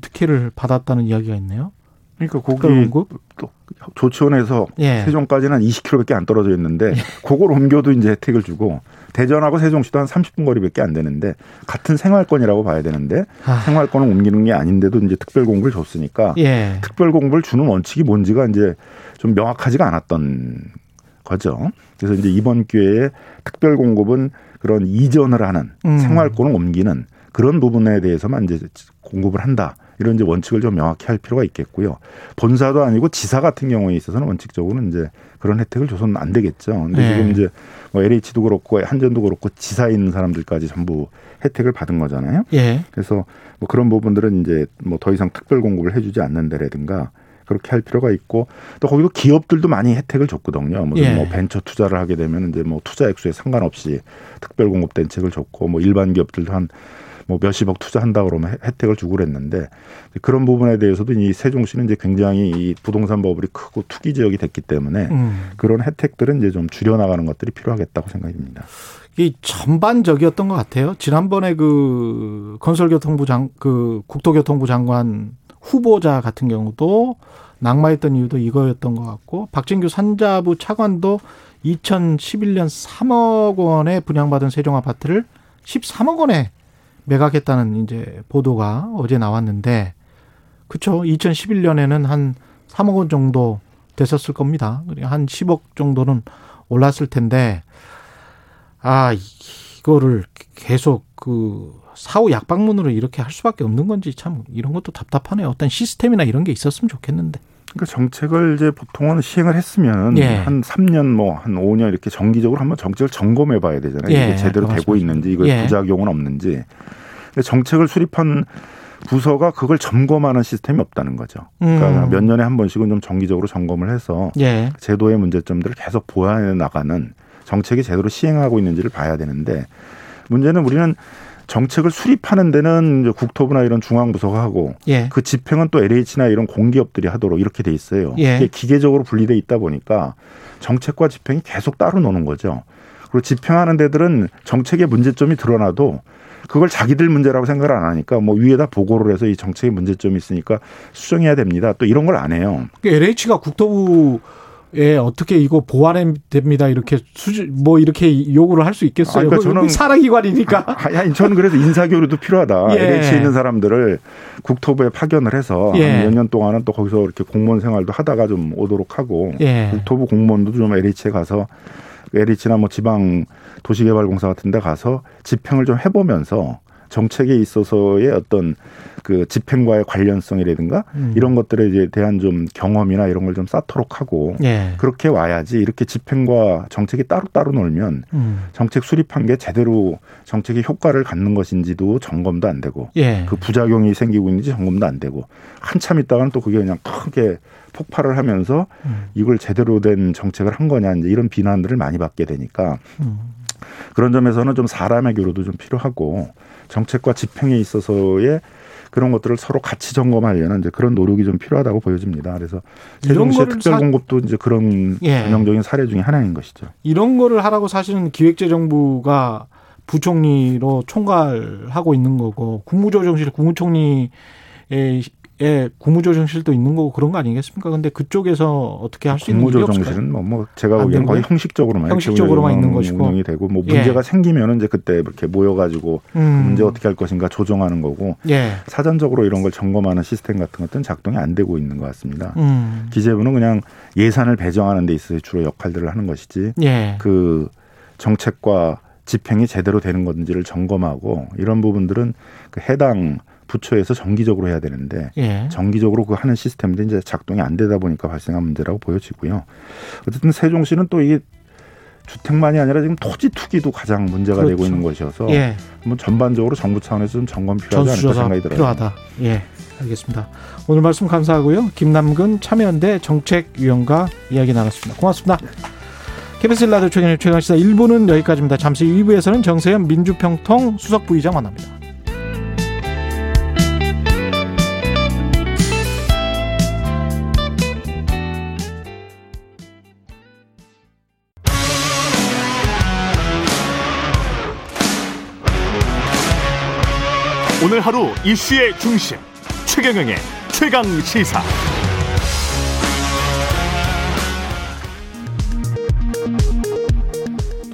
특혜를 받았다는 이야기가 있네요. 그러니까 거기 또 조치원에서 예. 세종까지는 20km밖에 안 떨어져 있는데 예. 그걸 옮겨도 이제 혜택을 주고 대전하고 세종시도 한 30분 거리밖에 안 되는데 같은 생활권이라고 봐야 되는데 아. 생활권을 옮기는 게 아닌데도 이제 특별공급을 줬으니까 예. 특별공급을 주는 원칙이 뭔지가 이제 좀 명확하지가 않았던 거죠. 그래서 이제 이번 기회에 특별공급은 그런 이전을 하는 생활권을 옮기는 그런 부분에 대해서만 이제 공급을 한다. 이런 이제 원칙을 좀 명확히 할 필요가 있겠고요. 본사도 아니고 지사 같은 경우에 있어서는 원칙적으로는 이제 그런 혜택을 줘서는 안 되겠죠. 근데 네. 지금 이제 뭐 LH도 그렇고 한전도 그렇고 지사에 있는 사람들까지 전부 혜택을 받은 거잖아요. 네. 그래서 뭐 그런 부분들은 이제 뭐 더 이상 특별 공급을 해주지 않는 데라든가 그렇게 할 필요가 있고 또 거기도 기업들도 많이 혜택을 줬거든요. 무슨 예. 뭐 벤처 투자를 하게 되면 이제 뭐 투자 액수에 상관없이 특별 공급 대책을 줬고 뭐 일반 기업들도 한 뭐 몇십억 투자한다 그러면 혜택을 주고 그랬는데 그런 부분에 대해서도 이 세종시는 이제 굉장히 이 부동산 버블이 크고 투기 지역이 됐기 때문에 그런 혜택들은 이제 좀 줄여나가는 것들이 필요하겠다고 생각입니다. 이 전반적이었던 것 같아요. 지난번에 그 건설교통부 그 국토교통부 장관 후보자 같은 경우도 낙마했던 이유도 이거였던 것 같고 박진규 산자부 차관도 2011년 3억 원에 분양받은 세종 아파트를 13억 원에 매각했다는 이제 보도가 어제 나왔는데, 그렇죠. 2011년에는 한 3억 원 정도 됐었을 겁니다. 한 10억 정도는 올랐을 텐데, 아 이거를 계속 그 사후 약방문으로 이렇게 할 수밖에 없는 건지 참 이런 것도 답답하네요. 어떤 시스템이나 이런 게 있었으면 좋겠는데. 그러니까 정책을 이제 보통은 시행을 했으면 예. 한 3년 뭐 한 5년 이렇게 정기적으로 한번 정책을 점검해 봐야 되잖아요. 예. 이게 제대로 되고 있는지 이거 예. 부작용은 없는지. 근데 정책을 수립한 부서가 그걸 점검하는 시스템이 없다는 거죠. 그러니까 몇 년에 한 번씩은 좀 정기적으로 점검을 해서 예. 제도의 문제점들을 계속 보완해 나가는 정책이 제대로 시행하고 있는지를 봐야 되는데 문제는 우리는 정책을 수립하는 데는 국토부나 이런 중앙부서가 하고 예. 그 집행은 또 LH나 이런 공기업들이 하도록 이렇게 돼 있어요. 예. 이게 기계적으로 분리돼 있다 보니까 정책과 집행이 계속 따로 노는 거죠. 그리고 집행하는 데들은 정책의 문제점이 드러나도 그걸 자기들 문제라고 생각을 안 하니까 뭐 위에다 보고를 해서 이 정책의 문제점이 있으니까 수정해야 됩니다. 또 이런 걸 안 해요. 그러니까 LH가 국토부 예, 어떻게 이거 보완해 됩니다. 이렇게 뭐 이렇게 요구를 할 수 있겠어요? 그러니까 저는 사랑기관이니까. 아니, 저는 그래서 인사교류도 필요하다. 예. LH에 있는 사람들을 국토부에 파견을 해서 예. 한 몇 년 동안은 또 거기서 이렇게 공무원 생활도 하다가 좀 오도록 하고 예. 국토부 공무원도 좀 LH에 가서 LH나 뭐 지방 도시개발공사 같은 데 가서 집행을 좀 해보면서 정책에 있어서의 어떤 그 집행과의 관련성이라든가 이런 것들에 대한 좀 경험이나 이런 걸 좀 쌓도록 하고 예. 그렇게 와야지 이렇게 집행과 정책이 따로따로 놀면 정책 수립한 게 제대로 정책의 효과를 갖는 것인지도 점검도 안 되고 예. 그 부작용이 생기고 있는지 점검도 안 되고 한참 있다가는 또 그게 그냥 크게 폭발을 하면서 이걸 제대로 된 정책을 한 거냐 이제 이런 비난들을 많이 받게 되니까 그런 점에서는 좀 사람의 교류도 좀 필요하고 정책과 집행에 있어서의 그런 것들을 서로 같이 점검하려는 이제 그런 노력이 좀 필요하다고 보여집니다. 그래서 세종시의 특별공급도 이제 그런 전형적인 예. 사례 중에 하나인 것이죠. 이런 거를 하라고 사실은 기획재정부가 부총리로 총괄하고 있는 거고 국무조정실 국무총리의 국무조정실도 있는 거고 그런 거 아니겠습니까? 그런데 그쪽에서 어떻게 할 수 있는 게 없을까요? 국무조정실은 뭐 제가 보기에는 거의 형식적으로만 있는 것이고 운영이 되고 뭐 문제가 예. 생기면은 이제 그때 이렇게 모여가지고 그 문제 어떻게 할 것인가 조정하는 거고 예. 사전적으로 이런 걸 점검하는 시스템 같은 것들은 작동이 안 되고 있는 것 같습니다. 기재부는 그냥 예산을 배정하는 데 있어서 주로 역할들을 하는 것이지 예. 그 정책과 집행이 제대로 되는 건지를 점검하고 이런 부분들은 그 해당 부처에서 정기적으로 해야 되는데 예. 정기적으로 그 하는 시스템도 이제 작동이 안 되다 보니까 발생한 문제라고 보여지고요. 어쨌든 세종시는 또 이게 주택만이 아니라 지금 토지 투기도 가장 문제가 그렇죠. 되고 있는 것이어서 예. 뭐 전반적으로 정부 차원에서 좀 점검 필요하지 않을까 생각이 들어요. 필요하다. 예, 알겠습니다. 오늘 말씀 감사하고요. 김남근 참여연대 정책위원과 이야기 나눴습니다. 고맙습니다. KBS 1라디오 최경영의 최강시사 1부는 여기까지입니다. 잠시 2부에서는 정세현 민주평통 수석부의장 만납니다. 오늘 하루 이슈의 중심 최경영의 최강시사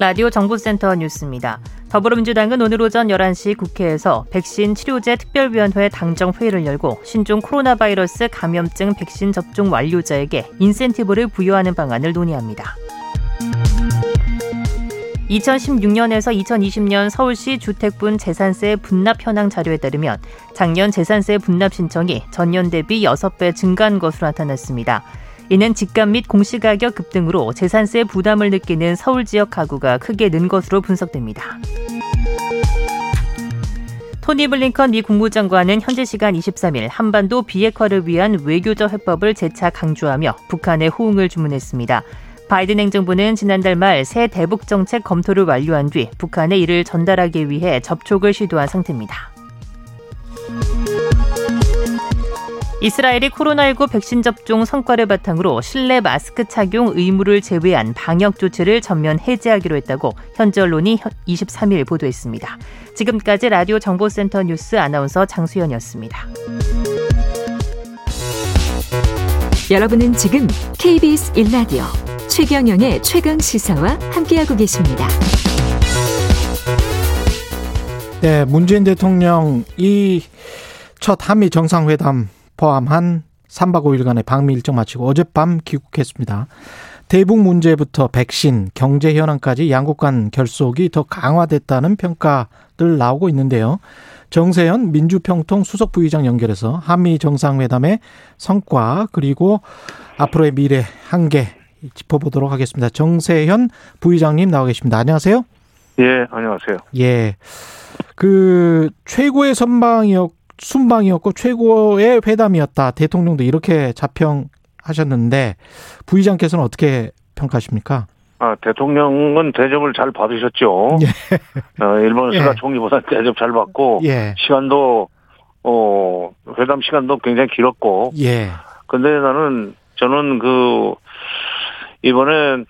라디오 정보센터 뉴스입니다. 더불어민주당은 오늘 오전 11시 국회에서 백신 치료제 특별위원회 당정회의를 열고 신종 코로나 바이러스 감염증 백신 접종 완료자에게 인센티브를 부여하는 방안을 논의합니다. 2016년에서 2020년 서울시 주택분 재산세 분납 현황 자료에 따르면 작년 재산세 분납 신청이 전년 대비 6배 증가한 것으로 나타났습니다. 이는 집값 및 공시가격 급등으로 재산세 부담을 느끼는 서울 지역 가구가 크게 는 것으로 분석됩니다. 토니 블링컨 미 국무장관은 현지 시간 23일 한반도 비핵화를 위한 외교적 해법을 재차 강조하며 북한의 호응을 주문했습니다. 바이든 행정부는 지난달 말 새 대북 정책 검토를 완료한 뒤 북한에 이를 전달하기 위해 접촉을 시도한 상태입니다. 이스라엘이 코로나19 백신 접종 성과를 바탕으로 실내 마스크 착용 의무를 제외한 방역 조치를 전면 해제하기로 했다고 현지 언론이 23일 보도했습니다. 지금까지 라디오 정보센터 뉴스 아나운서 장수연이었습니다. 여러분은 지금 KBS 1라디오 최경영의 최강 시사와 함께하고 계십니다. 네, 문재인 대통령이 첫 한미 정상회담 포함한 3박 5일간의 방미 일정 마치고 어젯밤 귀국했습니다. 대북 문제부터 백신, 경제 현황까지 양국 간 결속이 더 강화됐다는 평가들 나오고 있는데요. 정세현 민주평통 수석 부의장 연결해서 한미 정상회담의 성과 그리고 앞으로의 미래 한계 짚어보도록 하겠습니다. 정세현 부의장님 나와 계십니다. 안녕하세요. 예, 안녕하세요. 예, 그 최고의 순방이었고 최고의 회담이었다. 대통령도 이렇게 자평하셨는데 부의장께서는 어떻게 평가하십니까? 대통령은 대접을 잘 받으셨죠. 예. 일본 스가 예. 총리보다 대접 잘 받고 예. 시간도 회담 시간도 굉장히 길었고. 예. 근데 저는 그 이번에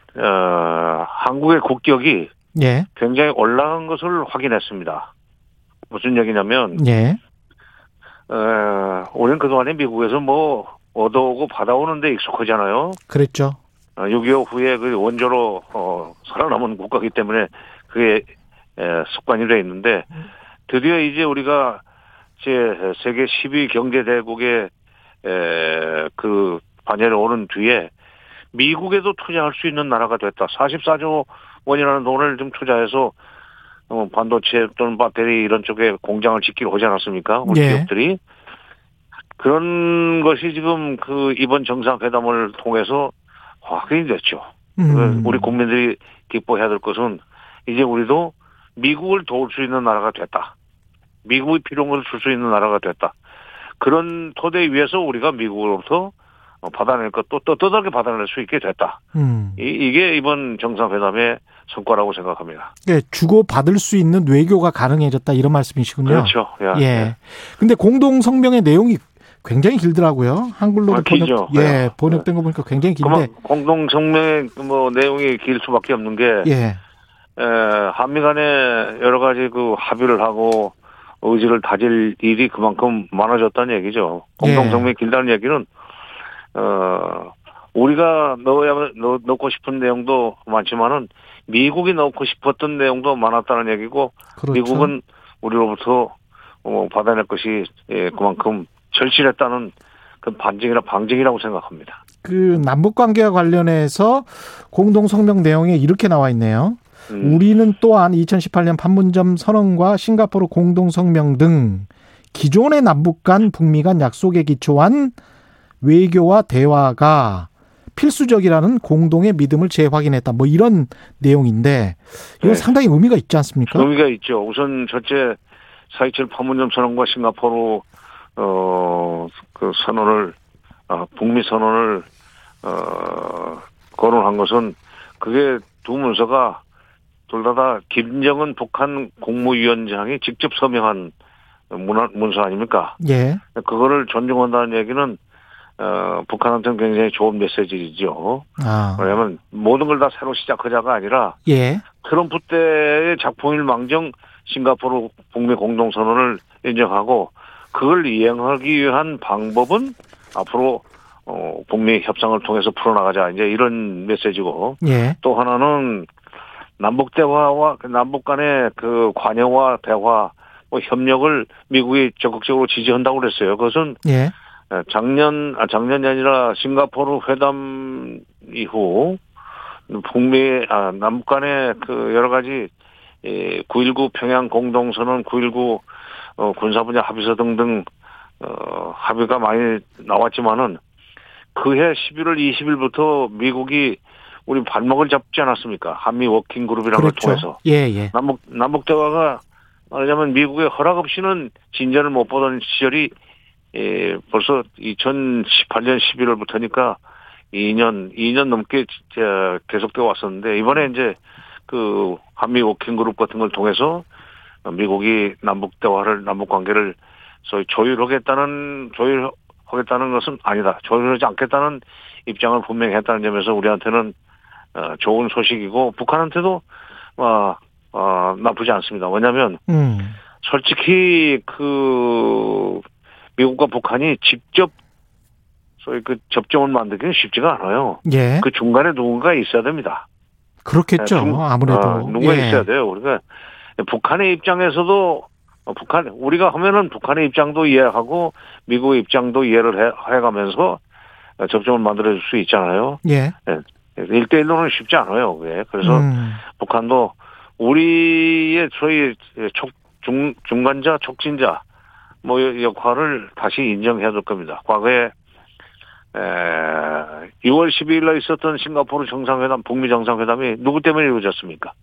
한국의 국격이 예. 굉장히 올라간 것을 확인했습니다. 무슨 얘기냐면 예. 우리는 그동안에 미국에서 얻어오고 받아오는데 익숙하잖아요. 그랬죠. 6.25 후에 그 원조로 살아남은 국가이기 때문에 그게 습관이 돼 있는데 드디어 이제 우리가 제 세계 10위 경제대국에 그 반열에 오른 뒤에 미국에도 투자할 수 있는 나라가 됐다. 44조 원이라는 돈을 좀 투자해서 반도체 또는 배터리 이런 쪽에 공장을 짓기로 하지 않았습니까? 우리 네. 기업들이. 그런 것이 지금 그 이번 정상회담을 통해서 확인이 됐죠. 우리 국민들이 기뻐해야 될 것은 이제 우리도 미국을 도울 수 있는 나라가 됐다. 미국이 필요한 것을 줄 수 있는 나라가 됐다. 그런 토대 위에서 우리가 미국으로부터 받아낼 것도 떳떳하게 받아낼 수 있게 됐다. 이게 이번 정상회담의 성과라고 생각합니다. 네, 주고받을 수 있는 외교가 가능해졌다 이런 말씀이시군요. 그렇죠. 예. 근데 공동성명의 내용이 굉장히 길더라고요. 한글로 번역된 거 보니까 굉장히 긴데. 공동성명의 내용이 길 수밖에 없는 게 예. 한미 간에 여러 가지 그 합의를 하고 의지를 다질 일이 그만큼 많아졌다는 얘기죠. 공동성명이 예. 길다는 얘기는 우리가 넣고 싶은 내용도 많지만은 미국이 넣고 싶었던 내용도 많았다는 얘기고 그렇죠. 미국은 우리로부터 받아낼 것이 그만큼 절실했다는 그 방증이라고 생각합니다. 그 남북관계와 관련해서 공동성명 내용에 이렇게 나와 있네요. 우리는 또한 2018년 판문점 선언과 싱가포르 공동성명 등 기존의 남북 간 북미 간 약속에 기초한 외교와 대화가 필수적이라는 공동의 믿음을 재확인했다. 이런 내용인데 이건 네. 상당히 의미가 있지 않습니까? 의미가 있죠. 우선 첫째 4.27 판문점 선언과 싱가포르 그 선언을 북미 선언을 거론한 것은 그게 두 문서가 둘 다 김정은 북한 국무위원장이 직접 서명한 문서 아닙니까? 예. 그거를 존중한다는 얘기는 북한한테는 굉장히 좋은 메시지죠. 왜냐하면 모든 걸 다 새로 시작하자가 아니라 예. 트럼프 때의 작품일망정 싱가포르 북미 공동선언을 인정하고 그걸 이행하기 위한 방법은 앞으로 북미 협상을 통해서 풀어나가자 이제 이런 메시지고 예. 또 하나는 남북 대화와 남북 간의 그 관여와 대화, 뭐 협력을 미국이 적극적으로 지지한다고 그랬어요. 그것은 예. 작년이 아니라 싱가포르 회담 이후 남북 간의 그 여러 가지 9.19 평양 공동선언, 9.19 군사 분야 합의서 등등 합의가 많이 나왔지만은 그해 11월 20일부터 미국이 우리 발목을 잡지 않았습니까? 한미 워킹 그룹이라는 그렇죠. 걸 통해서 예. 남북 대화가 말하자면 미국의 허락 없이는 진전을 못 보던 시절이 벌써 2018년 11월부터니까 2년 넘게 계속되어 왔었는데 이번에 이제 그 한미 워킹 그룹 같은 걸 통해서 미국이 남북 관계를 소위 조율하겠다는 것은 아니다. 조율하지 않겠다는 입장을 분명히 했다는 점에서 우리한테는 좋은 소식이고 북한한테도 나쁘지 않습니다. 왜냐하면 솔직히 그 미국과 북한이 직접 소위 그 접점을 만들기는 쉽지가 않아요. 예. 그 중간에 누군가 있어야 됩니다. 그렇겠죠. 아무래도 누군가 예. 있어야 돼요. 우리가 북한의 입장에서도 우리가 하면은 북한의 입장도 이해하고 미국의 입장도 이해를 해가면서 접점을 만들어줄 수 있잖아요. 예. 1대1로는 쉽지 않아요. 그게. 그래서 북한도 우리의 소위 중간자, 촉진자 뭐 역할을 다시 인정해야 될 겁니다. 과거에 6월 12일에 있었던 싱가포르 정상회담, 북미 정상회담이 누구 때문에 이루어졌습니까?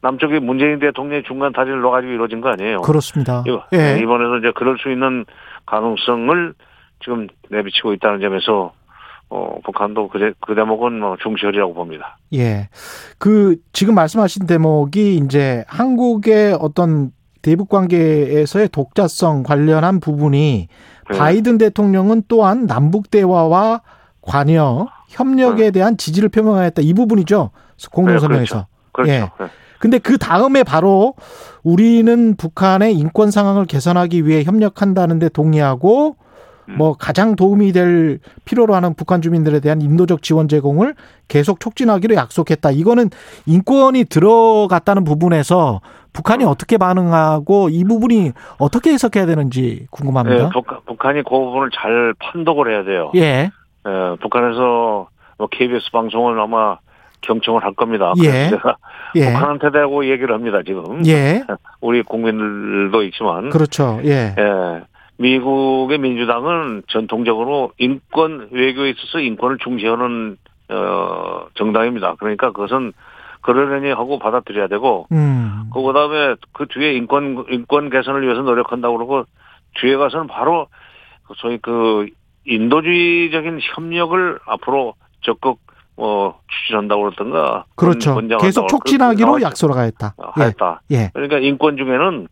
남쪽이 문재인 대통령의 중간 다리를 놔가지고 이루어진 거 아니에요? 그렇습니다. 예. 이번에도 이제 그럴 수 있는 가능성을 지금 내비치고 있다는 점에서 북한도 그 대목은 중시하리라고 봅니다. 예, 그 지금 말씀하신 대목이 이제 한국의 어떤 대북 관계에서의 독자성 관련한 부분이 네. 바이든 대통령은 또한 남북 대화와 관여 협력에 대한 지지를 표명하였다 이 부분이죠 공동선언에서. 네, 그렇죠. 예. 네. 근데 그 다음에 바로 우리는 북한의 인권 상황을 개선하기 위해 협력한다는데 동의하고 뭐 가장 도움이 될 필요로 하는 북한 주민들에 대한 인도적 지원 제공을 계속 촉진하기로 약속했다. 이거는 인권이 들어갔다는 부분에서 북한이 어떻게 반응하고 이 부분이 어떻게 해석해야 되는지 궁금합니다. 네, 북한이 그 부분을 잘 판독을 해야 돼요. 예. 북한에서 KBS 방송을 아마 경청을 할 겁니다. 예. 예. 북한한테 대고 얘기를 합니다, 지금. 예. 우리 국민들도 있지만. 그렇죠. 예. 예. 미국의 민주당은 전통적으로 인권 외교에 있어서 인권을 중시하는 정당입니다. 그러니까 그것은 그러려니 하고 받아들여야 되고 그다음에 그 뒤에 인권 개선을 위해서 노력한다고 그러고 뒤에 가서는 바로 소위 그 인도주의적인 협력을 앞으로 적극 추진한다고 그러던가. 그렇죠. 계속 촉진하기로 약속을 하였다. 예. 그러니까 인권 중에는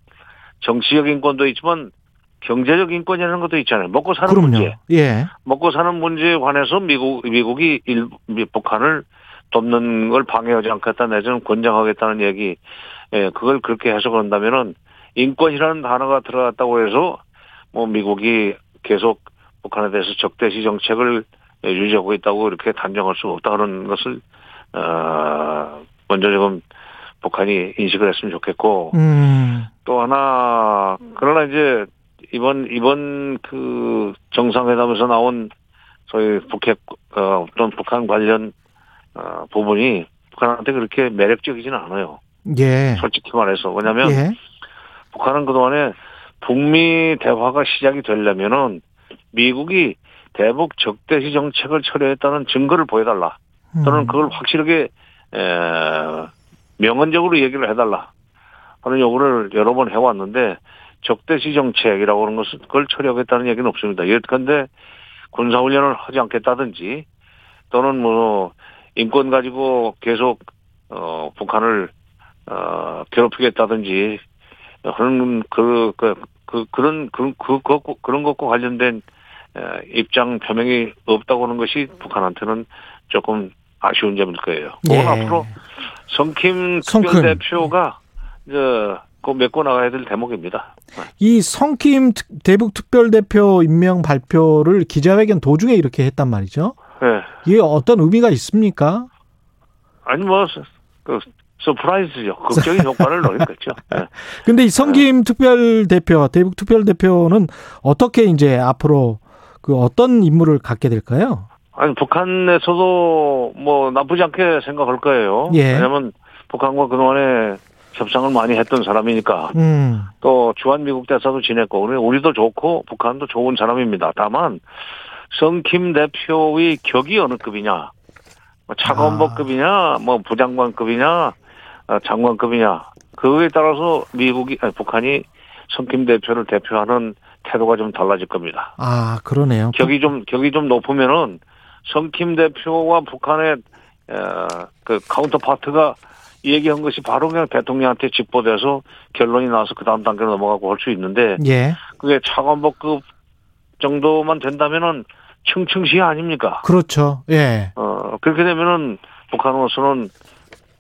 정치적 인권도 있지만 경제적 인권이라는 것도 있잖아요. 먹고 사는 그럼요. 문제. 예. 먹고 사는 문제에 관해서 미국이 북한을 돕는 걸 방해하지 않겠다 내지는 권장하겠다는 얘기. 예, 그걸 그렇게 해석한다면은 인권이라는 단어가 들어갔다고 해서 뭐 미국이 계속 북한에 대해서 적대시 정책을 유지하고 있다고 이렇게 단정할 수 없다는 것을 먼저 지금 북한이 인식을 했으면 좋겠고 또 하나 그러나 이제. 이번 그 정상회담에서 나온 소위 어떤 북한 관련 부분이 북한한테 그렇게 매력적이지는 않아요. 예. 솔직히 말해서 왜냐하면 예. 북한은 그동안에 북미 대화가 시작이 되려면은 미국이 대북 적대시 정책을 철회했다는 증거를 보여달라 또는 그걸 확실하게 명언적으로 얘기를 해달라 하는 요구를 여러 번 해왔는데. 적대시 정책이라고 하는 것을 그걸 처리하겠다는 얘기는 없습니다. 예컨대 군사훈련을 하지 않겠다든지 또는 뭐 인권 가지고 계속 북한을 괴롭히겠다든지 하는 그런 것과 관련된 입장 표명이 없다고 하는 것이 북한한테는 조금 아쉬운 점일 거예요. 예. 그건 앞으로 성김 특별대표가 이제 꼭 메꿔 나가야 될 대목입니다. 이 성김 대북 특별대표 임명 발표를 기자회견 도중에 이렇게 했단 말이죠. 네. 이게 어떤 의미가 있습니까? 아니 뭐 서프라이즈죠. 극적인 효과를 노린 거죠. 그런데 네. 이 성김 특별대표, 대북 특별대표는 어떻게 이제 앞으로 그 어떤 임무를 갖게 될까요? 아니, 북한에서도 뭐 나쁘지 않게 생각할 거예요. 예. 왜냐하면 북한과 그동안에 협상을 많이 했던 사람이니까. 또 주한미국 대사도 지냈고, 우리도 좋고 북한도 좋은 사람입니다. 다만 성김 대표의 격이 어느 급이냐, 차관보급이냐, 뭐 부장관급이냐, 장관급이냐, 그에 따라서 미국이, 아니, 북한이 성김 대표를 대표하는 태도가 좀 달라질 겁니다. 아, 그러네요. 격이 좀 높으면은 성김 대표와 북한의 그 카운터파트가 얘기한 것이 바로 그냥 대통령한테 직보돼서 결론이 나서 그 다음 단계로 넘어가고 할 수 있는데, 예, 그게 차관보급 정도만 된다면은 층층시야 아닙니까? 그렇죠. 예. 그렇게 되면은 북한으로서는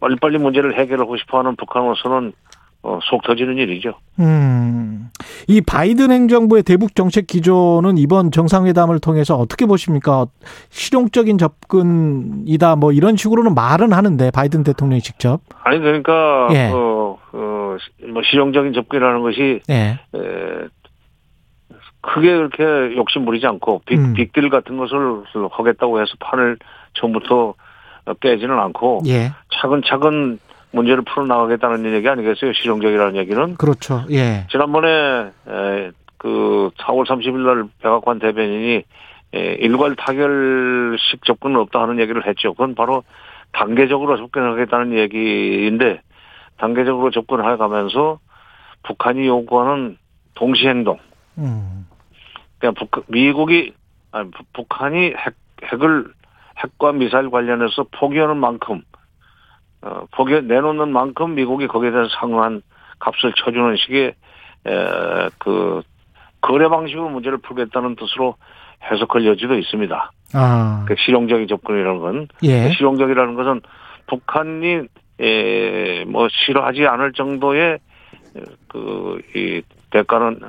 빨리빨리 문제를 해결하고 싶어하는 북한으로서는 속 터지는 일이죠. 이 바이든 행정부의 대북 정책 기조는 이번 정상회담을 통해서 어떻게 보십니까? 실용적인 접근이다, 뭐 이런 식으로는 말은 하는데, 바이든 대통령이 직접. 아니, 그러니까 예, 뭐 실용적인 접근이라는 것이, 예, 크게 그렇게 욕심 부리지 않고 빅딜 같은 것을 하겠다고 해서 판을 처음부터 깨지는 않고, 예, 차근차근 문제를 풀어나가겠다는 얘기 아니겠어요? 실용적이라는 얘기는. 그렇죠. 예. 지난번에 그 4월 30일 날 백악관 대변인이 일괄 타결식 접근은 없다 하는 얘기를 했죠. 그건 바로 단계적으로 접근하겠다는 얘기인데, 단계적으로 접근해 가면서 북한이 요구하는 동시행동. 그러니까 북한이 핵과 미사일 관련해서 포기하는 만큼, 내놓는 만큼 미국이 거기에 대해서 상응한 값을 쳐주는 식의 그 거래 방식으로 문제를 풀겠다는 뜻으로 해석할 여지도 있습니다. 아, 그 실용적인 접근이라는 건, 예, 그 실용적이라는 것은 북한이 뭐 싫어하지 않을 정도의 그 이 대가는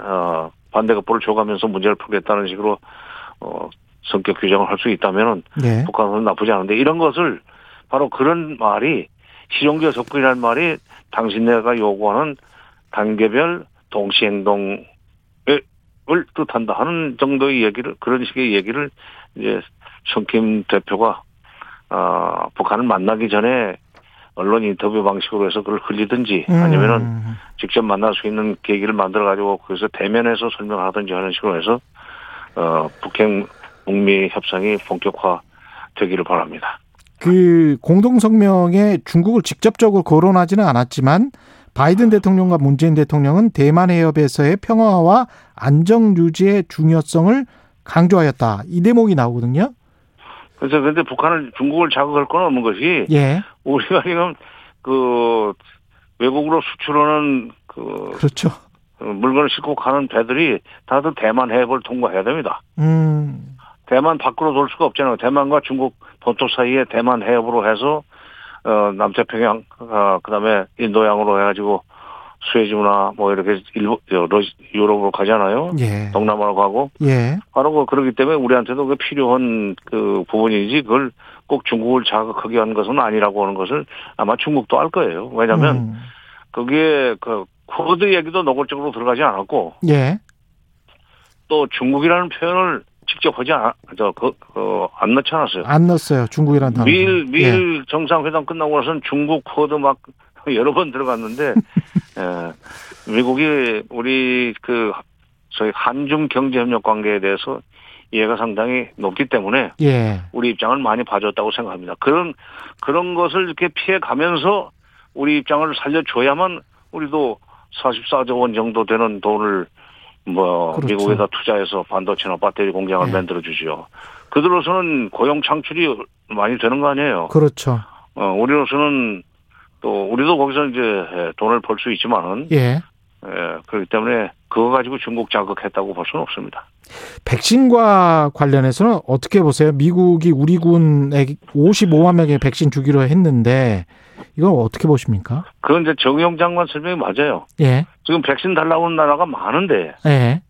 반대급부를 줘가면서 문제를 풀겠다는 식으로 성격 규정을 할 수 있다면은, 네, 북한은 나쁘지 않은데, 이런 것을 바로 그런 말이 실용적 접근이라는 말이 당신네가 요구하는 단계별 동시행동을 뜻한다 하는 정도의 얘기를, 그런 식의 얘기를 이제 성김 대표가 북한을 만나기 전에 언론 인터뷰 방식으로 해서 그걸 흘리든지, 아니면은 직접 만날 수 있는 계기를 만들어가지고 거기서 대면해서 설명하든지 하는 식으로 해서 북핵 북미 협상이 본격화되기를 바랍니다. 그 공동성명에 중국을 직접적으로 거론하지는 않았지만, 바이든 대통령과 문재인 대통령은 대만 해협에서의 평화와 안정 유지의 중요성을 강조하였다, 이 대목이 나오거든요. 그래서 근데 북한을, 중국을 자극할 건 없는 것이, 예, 우리가 지금 그 외국으로 수출하는 그, 그렇죠, 물건을 싣고 가는 배들이 다들 대만 해협을 통과해야 됩니다. 대만 밖으로 돌 수가 없잖아요. 대만과 중국 본토 사이에 대만 해협으로 해서 남태평양, 그다음에 인도양으로 해가지고 수에즈나 뭐 이렇게 유럽으로 가잖아요. 예. 동남아로 가고. 예. 바로 그러기 때문에 우리한테도 그 필요한 그 부분이지, 그걸 꼭 중국을 자극하게 한 것은 아니라고 하는 것을 아마 중국도 알 거예요. 왜냐하면 거기에 그 쿼드 얘기도 노골적으로 들어가지 않았고, 예, 또 중국이라는 표현을 직접 하지 안 넣지 않았어요. 안 넣었어요, 중국이라는 단어. 미일 예, 정상회담 끝나고 나서는 중국 쿼드 막 여러 번 들어갔는데, 예, 미국이 우리 그 저희 한중 경제협력 관계에 대해서 이해가 상당히 높기 때문에, 예, 우리 입장을 많이 봐줬다고 생각합니다. 그런 것을 이렇게 피해가면서 우리 입장을 살려줘야만 우리도 44조 원 정도 되는 돈을 뭐, 그렇죠, 미국에다 투자해서 반도체나 배터리 공장을, 예, 만들어 주죠. 그들로서는 고용 창출이 많이 되는 거 아니에요. 그렇죠. 우리로서는 또 우리도 거기서 이제 돈을 벌 수 있지만은, 예, 예, 그렇기 때문에 그거 가지고 중국 자극했다고 볼 수는 없습니다. 백신과 관련해서는 어떻게 보세요? 미국이 우리 군에 55만 명의 백신 주기로 했는데, 이건 어떻게 보십니까? 그건 이제 정의용 장관 설명이 맞아요. 예. 지금 백신 달라고 하는 나라가 많은데, 예,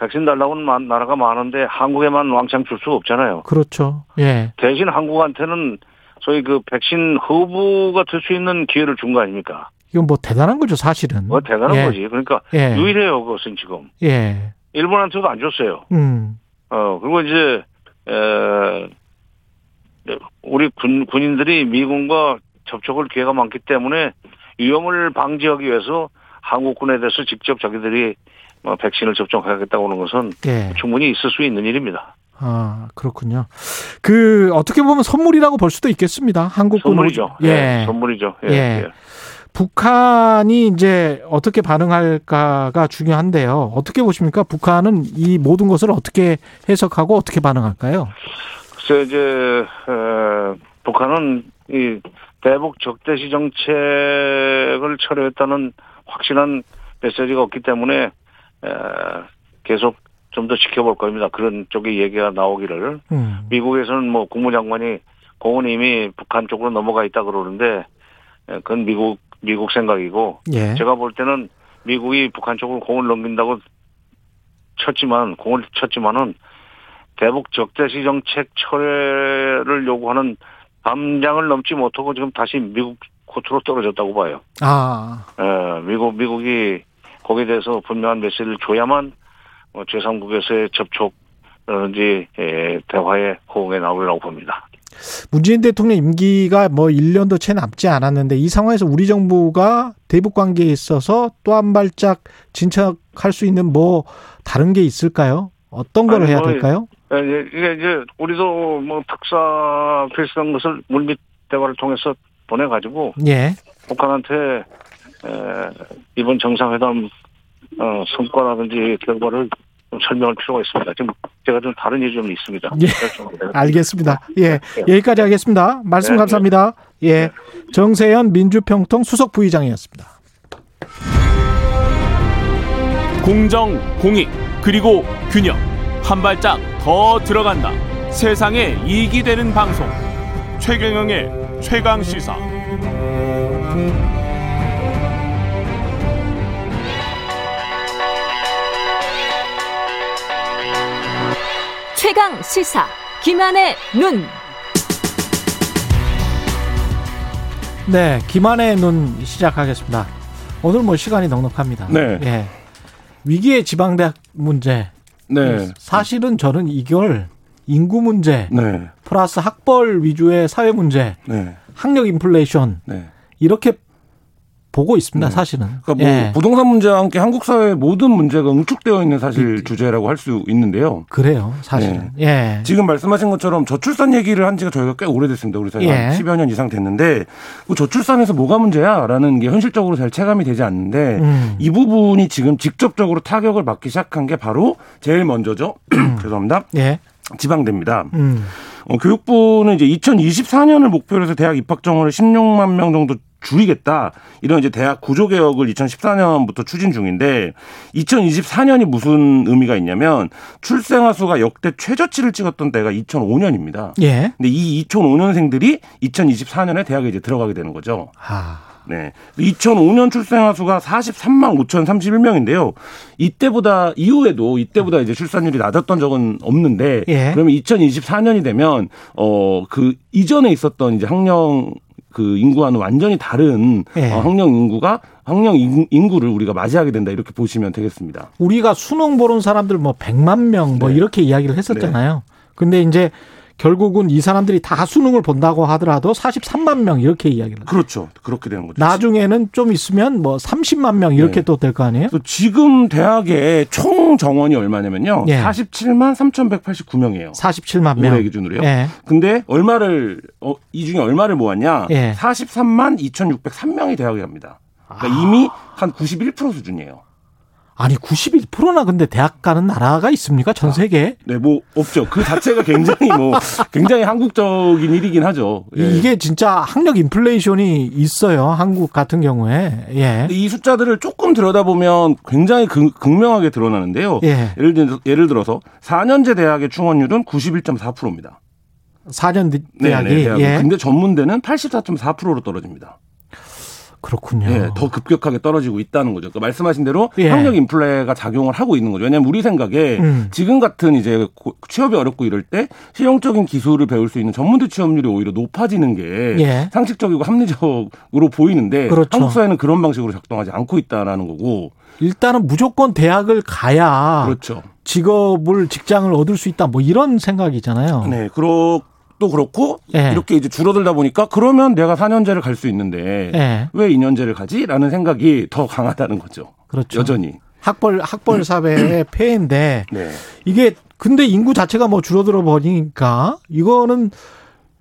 백신 달라고 하는 나라가 많은데 한국에만 왕창 줄 수가 없잖아요. 그렇죠. 예. 대신 한국한테는 저희 그 백신 허브가 될 수 있는 기회를 준 거 아닙니까? 이건 뭐 대단한 거죠, 사실은. 뭐 대단한 예. 거지. 그러니까 예. 유일해요, 그것은 지금. 예. 일본한테도 안 줬어요. 그리고 이제 우리 군인들이 미군과 접촉할 기회가 많기 때문에 위험을 방지하기 위해서 한국군에 대해서 직접 자기들이 백신을 접종하겠다고 하는 것은 예. 충분히 있을 수 있는 일입니다. 아, 그렇군요. 그 어떻게 보면 선물이라고 볼 수도 있겠습니다. 한국군 선물이죠. 예, 선물이죠. 예. 예. 북한이 이제 어떻게 반응할까가 중요한데요. 어떻게 보십니까? 북한은 이 모든 것을 어떻게 해석하고 어떻게 반응할까요? 글쎄 이제 북한은 이 대북 적대시 정책을 철회했다는 확실한 메시지가 없기 때문에 계속 좀 더 지켜볼 겁니다. 그런 쪽의 얘기가 나오기를. 미국에서는 뭐 국무장관이 공원이 이미 북한 쪽으로 넘어가 있다 그러는데 그건 미국 생각이고 예. 제가 볼 때는 미국이 북한 쪽으로 공을 넘긴다고 쳤지만 공을 쳤지만은 대북 적대시 정책 철회를 요구하는 담장을 넘지 못하고 지금 다시 미국 코트로 떨어졌다고 봐요. 아, 예, 미국이 거기에 대해서 분명한 메시지를 줘야만 제3국에서의 접촉이라든지 대화에 호응에 나오리라고 봅니다. 문재인 대통령 임기가 뭐 1년도 채 남지 않았는데 이 상황에서 우리 정부가 대북 관계에 있어서 또 한 발짝 진척할 수 있는 뭐 다른 게 있을까요? 어떤 걸 해야 될까요? 이게 이제 우리도 뭐 특사 필수한 것을 물밑 대화를 통해서 보내가지고 예. 북한한테 이번 정상회담 성과라든지 결과를 좀 설명할 필요가 있습니다. 지금 제가 좀 다른 일이 좀 있습니다. 예. 알겠습니다. 예. 여기까지 하겠습니다. 말씀 네. 감사합니다. 예. 정세현 민주평통 수석 부의장이었습니다. 공정, 공익, 그리고 균형. 한 발짝 더 들어간다. 세상에 이익이 되는 방송. 최경영의 최강 시사. 최강 시사 김한의 눈. 네, 김한의 눈 시작하겠습니다. 오늘 뭐 시간이 넉넉합니다. 네. 예. 위기의 지방대학 문제. 네. 사실은 저는 이걸 인구 문제, 네. 플러스 학벌 위주의 사회 문제, 네. 학력 인플레이션 네. 이렇게 보고 있습니다. 네. 사실은. 그러니까 뭐 예. 부동산 문제와 함께 한국 사회의 모든 문제가 응축되어 있는 사실 주제라고 할 수 있는데요. 그래요. 사실은. 예. 예. 지금 말씀하신 것처럼 저출산 얘기를 한 지가 저희가 꽤 오래됐습니다. 우리 사회가 예. 10여 년 이상 됐는데 저출산에서 뭐가 문제야? 라는 게 현실적으로 잘 체감이 되지 않는데 이 부분이 지금 직접적으로 타격을 받기 시작한 게 바로 제일 먼저죠. 죄송합니다. 예. 지방대입니다. 교육부는 이제 2024년을 목표로 해서 대학 입학 정원을 16만 명 정도 줄이겠다. 이런 이제 대학 구조 개혁을 2014년부터 추진 중인데 2024년이 무슨 의미가 있냐면 출생아 수가 역대 최저치를 찍었던 때가 2005년입니다. 예. 근데 이 2005년생들이 2024년에 대학에 이제 들어가게 되는 거죠. 아. 네. 2005년 출생아 수가 43만 5,031명인데요. 이때보다 이제 출산율이 낮았던 적은 없는데 예. 그러면 2024년이 되면 그 이전에 있었던 이제 학령 인구와는 완전히 다른 예. 학령 인구를 우리가 맞이하게 된다 이렇게 보시면 되겠습니다. 우리가 수능 보는 사람들 뭐 100만 명 뭐 네. 이렇게 이야기를 했었잖아요. 네. 근데 이제 결국은 이 사람들이 다 수능을 본다고 하더라도 43만 명 이렇게 이야기를 합니다. 그렇죠. 그렇게 되는 거죠. 나중에는 좀 있으면 뭐 30만 명 이렇게 네. 또 될 거 아니에요? 지금 대학의 총 정원이 얼마냐면요. 네. 47만 3,189명이에요. 47만 명. 올해 기준으로요. 네. 근데 이 중에 얼마를 모았냐. 네. 43만 2,603명이 대학에 갑니다. 그러니까 이미 한 91% 수준이에요. 아니 91%나 근데 대학 가는 나라가 있습니까? 전 세계에? 네, 뭐 없죠. 그 자체가 굉장히 한국적인 일이긴 하죠. 예. 이게 진짜 학력 인플레이션이 있어요. 한국 같은 경우에. 예. 이 숫자들을 조금 들여다보면 굉장히 극명하게 드러나는데요. 예. 예를 들어서 4년제 대학의 충원율은 91.4%입니다. 4년 대학이. 네, 대학이. 예. 근데 전문대는 84.4%로 떨어집니다. 그렇군요. 예, 더 급격하게 떨어지고 있다는 거죠. 그러니까 말씀하신 대로 예. 학력 인플레가 작용을 하고 있는 거죠. 왜냐하면 우리 생각에 지금 같은 이제 취업이 어렵고 이럴 때 실용적인 기술을 배울 수 있는 전문직 취업률이 오히려 높아지는 게 예. 상식적이고 합리적으로 보이는데 그렇죠. 한국 사회는 그런 방식으로 작동하지 않고 있다라는 거고. 일단은 무조건 대학을 가야 그렇죠. 직업을 직장을 얻을 수 있다. 뭐 이런 생각이잖아요. 네, 또 그렇고 예. 이렇게 이제 줄어들다 보니까 그러면 내가 4년제를 갈 수 있는데 예. 왜 2년제를 가지라는 생각이 더 강하다는 거죠. 그렇죠. 여전히 학벌 사회의 폐해인데 네. 이게 근데 인구 자체가 뭐 줄어들어 버리니까 이거는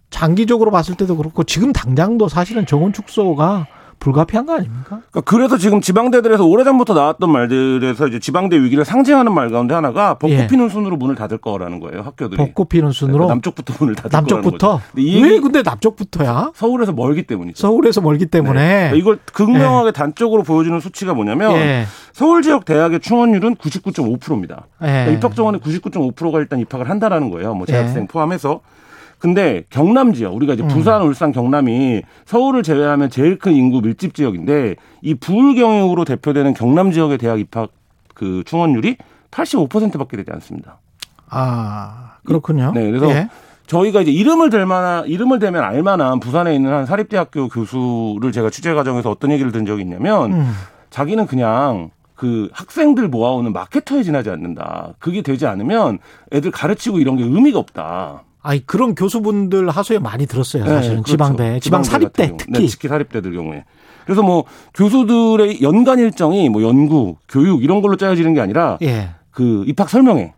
장기적으로 봤을 때도 그렇고 지금 당장도 사실은 정원 축소가 불가피한 거 아닙니까? 그러니까 그래서 지금 지방대들에서 오래전부터 나왔던 말들에서 이제 지방대 위기를 상징하는 말 가운데 하나가 벚꽃 예. 피는 순으로 문을 닫을 거라는 거예요. 학교들이. 벚꽃 피는 순으로? 네, 남쪽부터 문을 닫을 거라는 거죠. 남쪽부터? 왜 근데 남쪽부터야? 서울에서 멀기 때문이죠. 서울에서 멀기 때문에. 네. 그러니까 이걸 극명하게 예. 단적으로 보여주는 수치가 뭐냐면 예. 서울 지역 대학의 충원율은 99.5%입니다. 예. 그러니까 입학 정원의 99.5%가 일단 입학을 한다라는 거예요. 뭐 재학생 예. 포함해서. 근데 경남 지역, 우리가 이제 부산, 울산, 경남이 서울을 제외하면 제일 큰 인구 밀집 지역인데 이 부울경역으로 대표되는 경남 지역의 대학 입학 그 충원율이 85%밖에 되지 않습니다. 아, 그렇군요. 네, 그래서 예. 저희가 이제 이름을 대면 알만한 부산에 있는 한 사립대학교 교수를 제가 취재 과정에서 어떤 얘기를 들은 적이 있냐면 자기는 그냥 그 학생들 모아오는 마케터에 지나지 않는다. 그게 되지 않으면 애들 가르치고 이런 게 의미가 없다. 아니 그런 교수분들 하소에 많이 들었어요. 사실은 네, 그렇죠. 지방 사립대 특히. 네, 특히 사립대들 경우에. 그래서 뭐 교수들의 연간 일정이 뭐 연구, 교육 이런 걸로 짜여지는 게 아니라 예. 그 입학 설명회를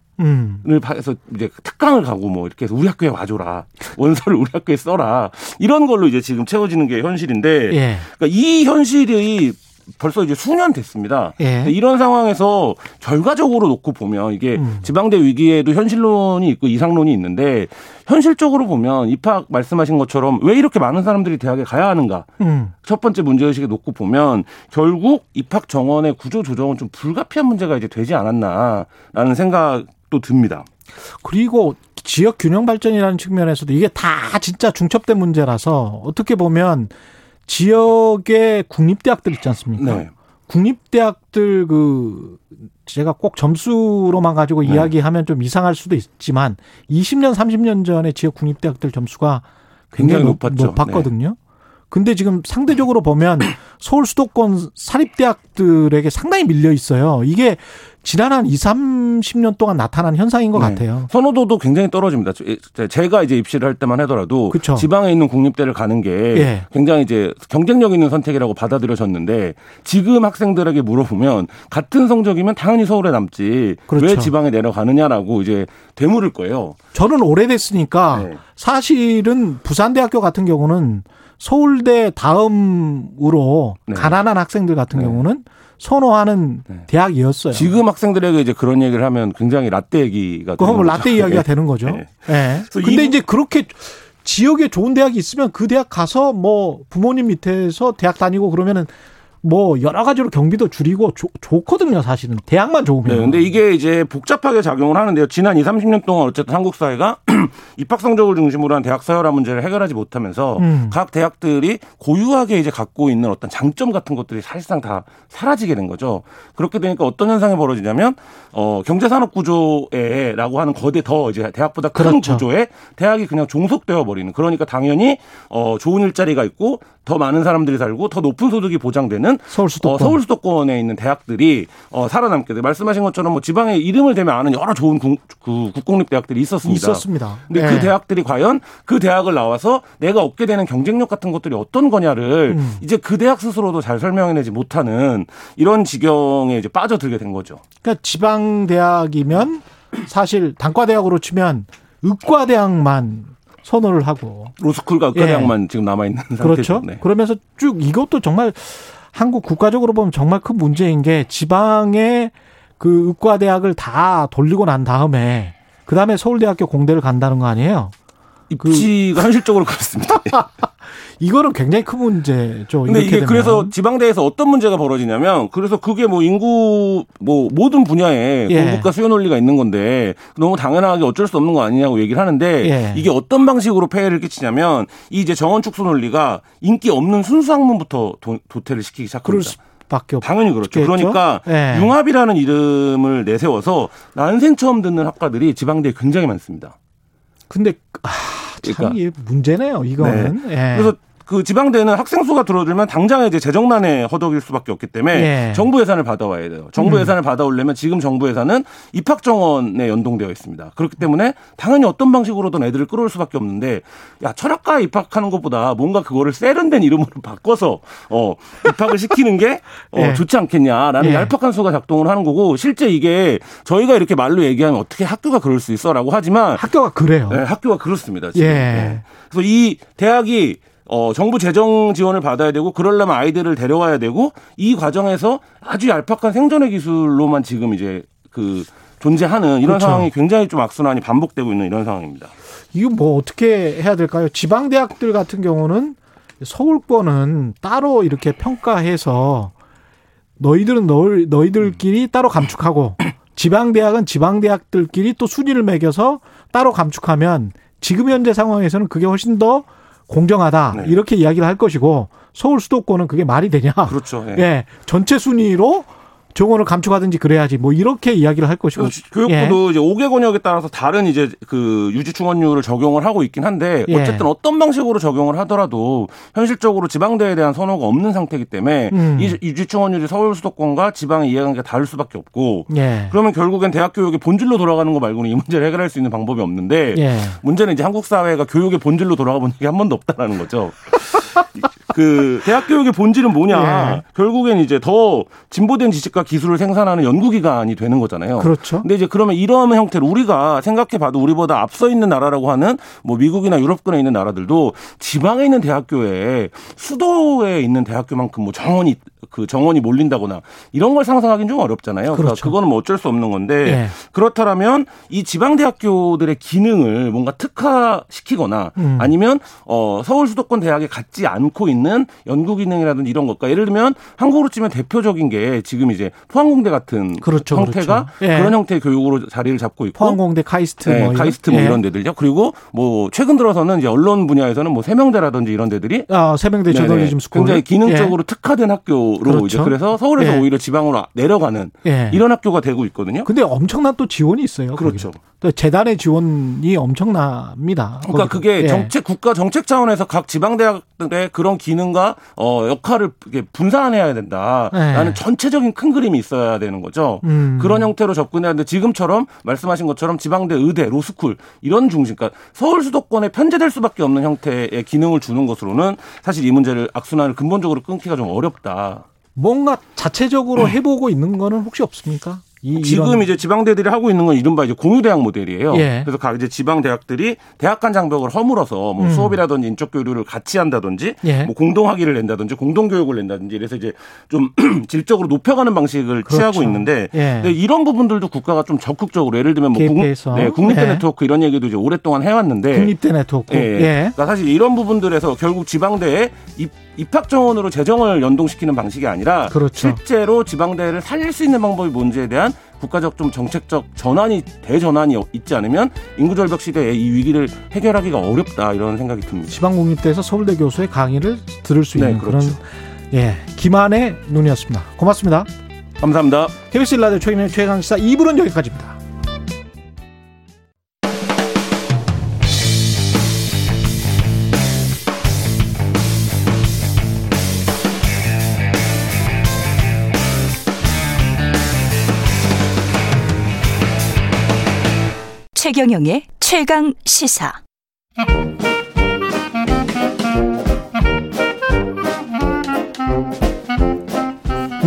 해서 이제 특강을 가고 뭐 이렇게 해서 우리 학교에 와줘라. 원서를 우리 학교에 써라. 이런 걸로 이제 지금 채워지는 게 현실인데 예. 그러니까 이 현실이 벌써 이제 수년 됐습니다. 예. 이런 상황에서 결과적으로 놓고 보면 이게 지방대 위기에도 현실론이 있고 이상론이 있는데 현실적으로 보면 입학 말씀하신 것처럼 왜 이렇게 많은 사람들이 대학에 가야 하는가. 첫 번째 문제의식에 놓고 보면 결국 입학 정원의 구조 조정은 좀 불가피한 문제가 이제 되지 않았나라는 생각도 듭니다. 그리고 지역 균형 발전이라는 측면에서도 이게 다 진짜 중첩된 문제라서 어떻게 보면 지역의 국립대학들 있지 않습니까? 네. 국립대학들 제가 꼭 점수로만 가지고 네. 이야기하면 좀 이상할 수도 있지만 20년, 30년 전에 지역 국립대학들 점수가 굉장히 높았거든요. 네. 근데 지금 상대적으로 보면 서울 수도권 사립대학들에게 상당히 밀려 있어요. 이게 지난 한 20, 30년 동안 나타난 현상인 것 네. 같아요. 선호도도 굉장히 떨어집니다. 제가 이제 입시를 할 때만 하더라도 그쵸. 지방에 있는 국립대를 가는 게 예. 굉장히 이제 경쟁력 있는 선택이라고 받아들여졌는데 지금 학생들에게 물어보면 같은 성적이면 당연히 서울에 남지 그렇죠. 왜 지방에 내려가느냐라고 이제 되물을 거예요. 저는 오래됐으니까 네. 사실은 부산대학교 같은 경우는 서울대 다음으로 네. 가난한 학생들 같은 네. 경우는 선호하는 네. 대학이었어요. 지금 학생들에게 이제 그런 얘기를 하면 굉장히 라떼 얘기가 되는 거죠. 라떼 이야기가 네. 되는 거죠. 네. 네. 근데 이제 그렇게 지역에 좋은 대학이 있으면 그 대학 가서 뭐 부모님 밑에서 대학 다니고 그러면은 뭐 여러 가지로 경비도 줄이고 좋거든요. 사실은 대학만 좋으면. 그런데 네, 이게 이제 복잡하게 작용을 하는데요. 지난 20, 30년 동안 어쨌든 한국 사회가 입학 성적을 중심으로 한 대학 서열화 문제를 해결하지 못하면서 각 대학들이 고유하게 이제 갖고 있는 어떤 장점 같은 것들이 사실상 다 사라지게 된 거죠. 그렇게 되니까 어떤 현상이 벌어지냐면 경제산업 구조에라고 하는 거대 더 이제 대학보다 큰 그렇죠. 구조에 대학이 그냥 종속되어 버리는. 그러니까 당연히 좋은 일자리가 있고 더 많은 사람들이 살고 더 높은 소득이 보장되는. 서울 수도권에 있는 대학들이 살아남게 돼. 말씀하신 것처럼 뭐 지방에 이름을 대면 아는 여러 좋은 국공립 대학들이 있었습니다. 근데 네. 그 대학들이 과연 그 대학을 나와서 내가 얻게 되는 경쟁력 같은 것들이 어떤 거냐를 이제 그 대학 스스로도 잘 설명해내지 못하는 이런 지경에 이제 빠져들게 된 거죠. 그러니까 지방 대학이면 사실 단과 대학으로 치면 의과 대학만 선호를 하고 로스쿨과 의과 대학만 예. 지금 남아 있는 상태죠. 그렇죠. 네. 그러면서 쭉 이것도 정말 한국 국가적으로 보면 정말 큰 문제인 게 지방의 그 의과 대학을 다 돌리고 난 다음에 서울대학교 공대를 간다는 거 아니에요? 입지가 현실적으로 그렇습니다. 이거는 굉장히 큰 문제죠. 근데 이게 되면. 그래서 지방대에서 어떤 문제가 벌어지냐면, 그래서 그게 뭐 인구, 뭐 모든 분야에 예. 공급과 수요 논리가 있는 건데 너무 당연하게 어쩔 수 없는 거 아니냐고 얘기를 하는데 예. 이게 어떤 방식으로 폐해를 끼치냐면 이 이제 정원 축소 논리가 인기 없는 순수 학문부터 도태를 시키기 시작합니다. 당연히 그렇죠. 없겠죠? 그러니까 예. 융합이라는 이름을 내세워서 난생 처음 듣는 학과들이 지방대에 굉장히 많습니다. 근데 참 이게 문제네요. 이거는. 네. 예. 그래서 그 지방대는 학생 수가 들어들면 당장 이제 재정난에 허덕일 수밖에 없기 때문에 예. 정부 예산을 받아와야 돼요. 정부 예산을 받아오려면 지금 정부 예산은 입학 정원에 연동되어 있습니다. 그렇기 때문에 당연히 어떤 방식으로든 애들을 끌어올 수밖에 없는데 야 철학과에 입학하는 것보다 뭔가 그거를 세련된 이름으로 바꿔서 입학을 시키는 게 예. 좋지 않겠냐라는 예. 얄팍한 수가 작동을 하는 거고 실제 이게 저희가 이렇게 말로 얘기하면 어떻게 학교가 그럴 수 있어라고 하지만 학교가 그래요. 네, 학교가 그렇습니다. 지금. 예. 네. 그래서 이 대학이 정부 재정 지원을 받아야 되고 그러려면 아이들을 데려와야 되고 이 과정에서 아주 얄팍한 생존의 기술로만 지금 이제 그 존재하는 이런 그렇죠. 상황이 굉장히 좀 악순환이 반복되고 있는 이런 상황입니다. 이거 뭐 어떻게 해야 될까요? 지방 대학들 같은 경우는 서울권은 따로 이렇게 평가해서 너희들끼리 따로 감축하고 지방 대학은 지방 대학들끼리 또 순위를 매겨서 따로 감축하면 지금 현재 상황에서는 그게 훨씬 더 공정하다 네. 이렇게 이야기를 할 것이고 서울 수도권은 그게 말이 되냐? 그렇죠. 예, 예 전체 순위로 정원을 감축하든지 그래야지 뭐 이렇게 이야기를 할 것이고 교육부도 예. 이제 5개 권역에 따라서 다른 이제 그 유지충원율을 적용을 하고 있긴 한데 어쨌든 예. 어떤 방식으로 적용을 하더라도 현실적으로 지방대에 대한 선호가 없는 상태이기 때문에 이 유지충원율이 서울 수도권과 지방의 이해관계가 다를 수밖에 없고 예. 그러면 결국엔 대학 교육의 본질로 돌아가는 거 말고는 이 문제를 해결할 수 있는 방법이 없는데 예. 문제는 이제 한국 사회가 교육의 본질로 돌아가 본 적이 한 번도 없다라는 거죠. 그 대학 교육의 본질은 뭐냐? 예. 결국엔 이제 더 진보된 지식과 기술을 생산하는 연구기관이 되는 거잖아요. 그렇죠. 근데 이제 그러면 이러한 형태로 우리가 생각해봐도 우리보다 앞서 있는 나라라고 하는 뭐 미국이나 유럽권에 있는 나라들도 지방에 있는 대학교에 수도에 있는 대학교만큼 뭐 정원이 몰린다거나 이런 걸 상상하기는 좀 어렵잖아요. 그렇죠. 그러니까 그거는 뭐 어쩔 수 없는 건데 예. 그렇다라면 이 지방 대학교들의 기능을 뭔가 특화시키거나 아니면 서울 수도권 대학에 갖지 않고 있는 연구 기능이라든지 이런 것과 예를 들면 한국으로 치면 대표적인 게 지금 이제 포항공대 같은 그렇죠, 형태가 그렇죠. 예. 그런 형태의 교육으로 자리를 잡고 있고 포항공대 카이스트 네, 뭐 카이스트 뭐 예. 이런 데들죠. 그리고 뭐 최근 들어서는 이제 언론 분야에서는 뭐 세명대라든지 이런 데들이 세명대 저널리즘 스쿨 굉장히 기능적으로 예. 특화된 학교로 그렇죠. 이제 그래서 서울에서 예. 오히려 지방으로 내려가는 예. 이런 학교가 되고 있거든요. 근데 엄청난 또 지원이 있어요. 그렇죠. 재단의 지원이 엄청납니다. 그러니까 거기서. 그게 예. 국가 정책 차원에서 각 지방 대학들의 그런 기능과 역할을 분산해야 된다라는 예. 전체적인 큰 그림이 있어야 되는 거죠. 그런 형태로 접근해야 하는데 지금처럼 말씀하신 것처럼 지방대 의대, 로스쿨 이런 중심, 그러니까 서울 수도권에 편제될 수밖에 없는 형태의 기능을 주는 것으로는 사실 이 문제를 악순환을 근본적으로 끊기가 좀 어렵다. 뭔가 자체적으로 해보고 있는 거는 혹시 없습니까? 지금 이제 지방대들이 하고 있는 건 이른바 이제 공유대학 모델이에요. 예. 그래서 각 이제 지방대학들이 대학 간 장벽을 허물어서 뭐 수업이라든지 인적교류를 같이 한다든지 예. 뭐 공동학위를 낸다든지 공동교육을 낸다든지 이래서 이제 좀 질적으로 높여가는 방식을 그렇죠. 취하고 있는데 예. 근데 이런 부분들도 국가가 좀 적극적으로 예를 들면 뭐 국립대 예. 네트워크 이런 얘기도 이제 오랫동안 해왔는데 국립대 네트워크. 예. 예. 그러니까 사실 이런 부분들에서 결국 지방대에 입학 정원으로 재정을 연동시키는 방식이 아니라 그렇죠. 실제로 지방대를 살릴 수 있는 방법이 뭔지에 대한 국가적 좀 정책적 대전환이 있지 않으면 인구 절벽 시대에 이 위기를 해결하기가 어렵다 이런 생각이 듭니다. 지방국립대에서 서울대 교수의 강의를 들을 수 있는 그렇죠. 그런 김한의 눈이었습니다. 고맙습니다. 감사합니다. KBS 라디오 최근의 최강시사 2부는 여기까지입니다. 최경영의 최강 시사.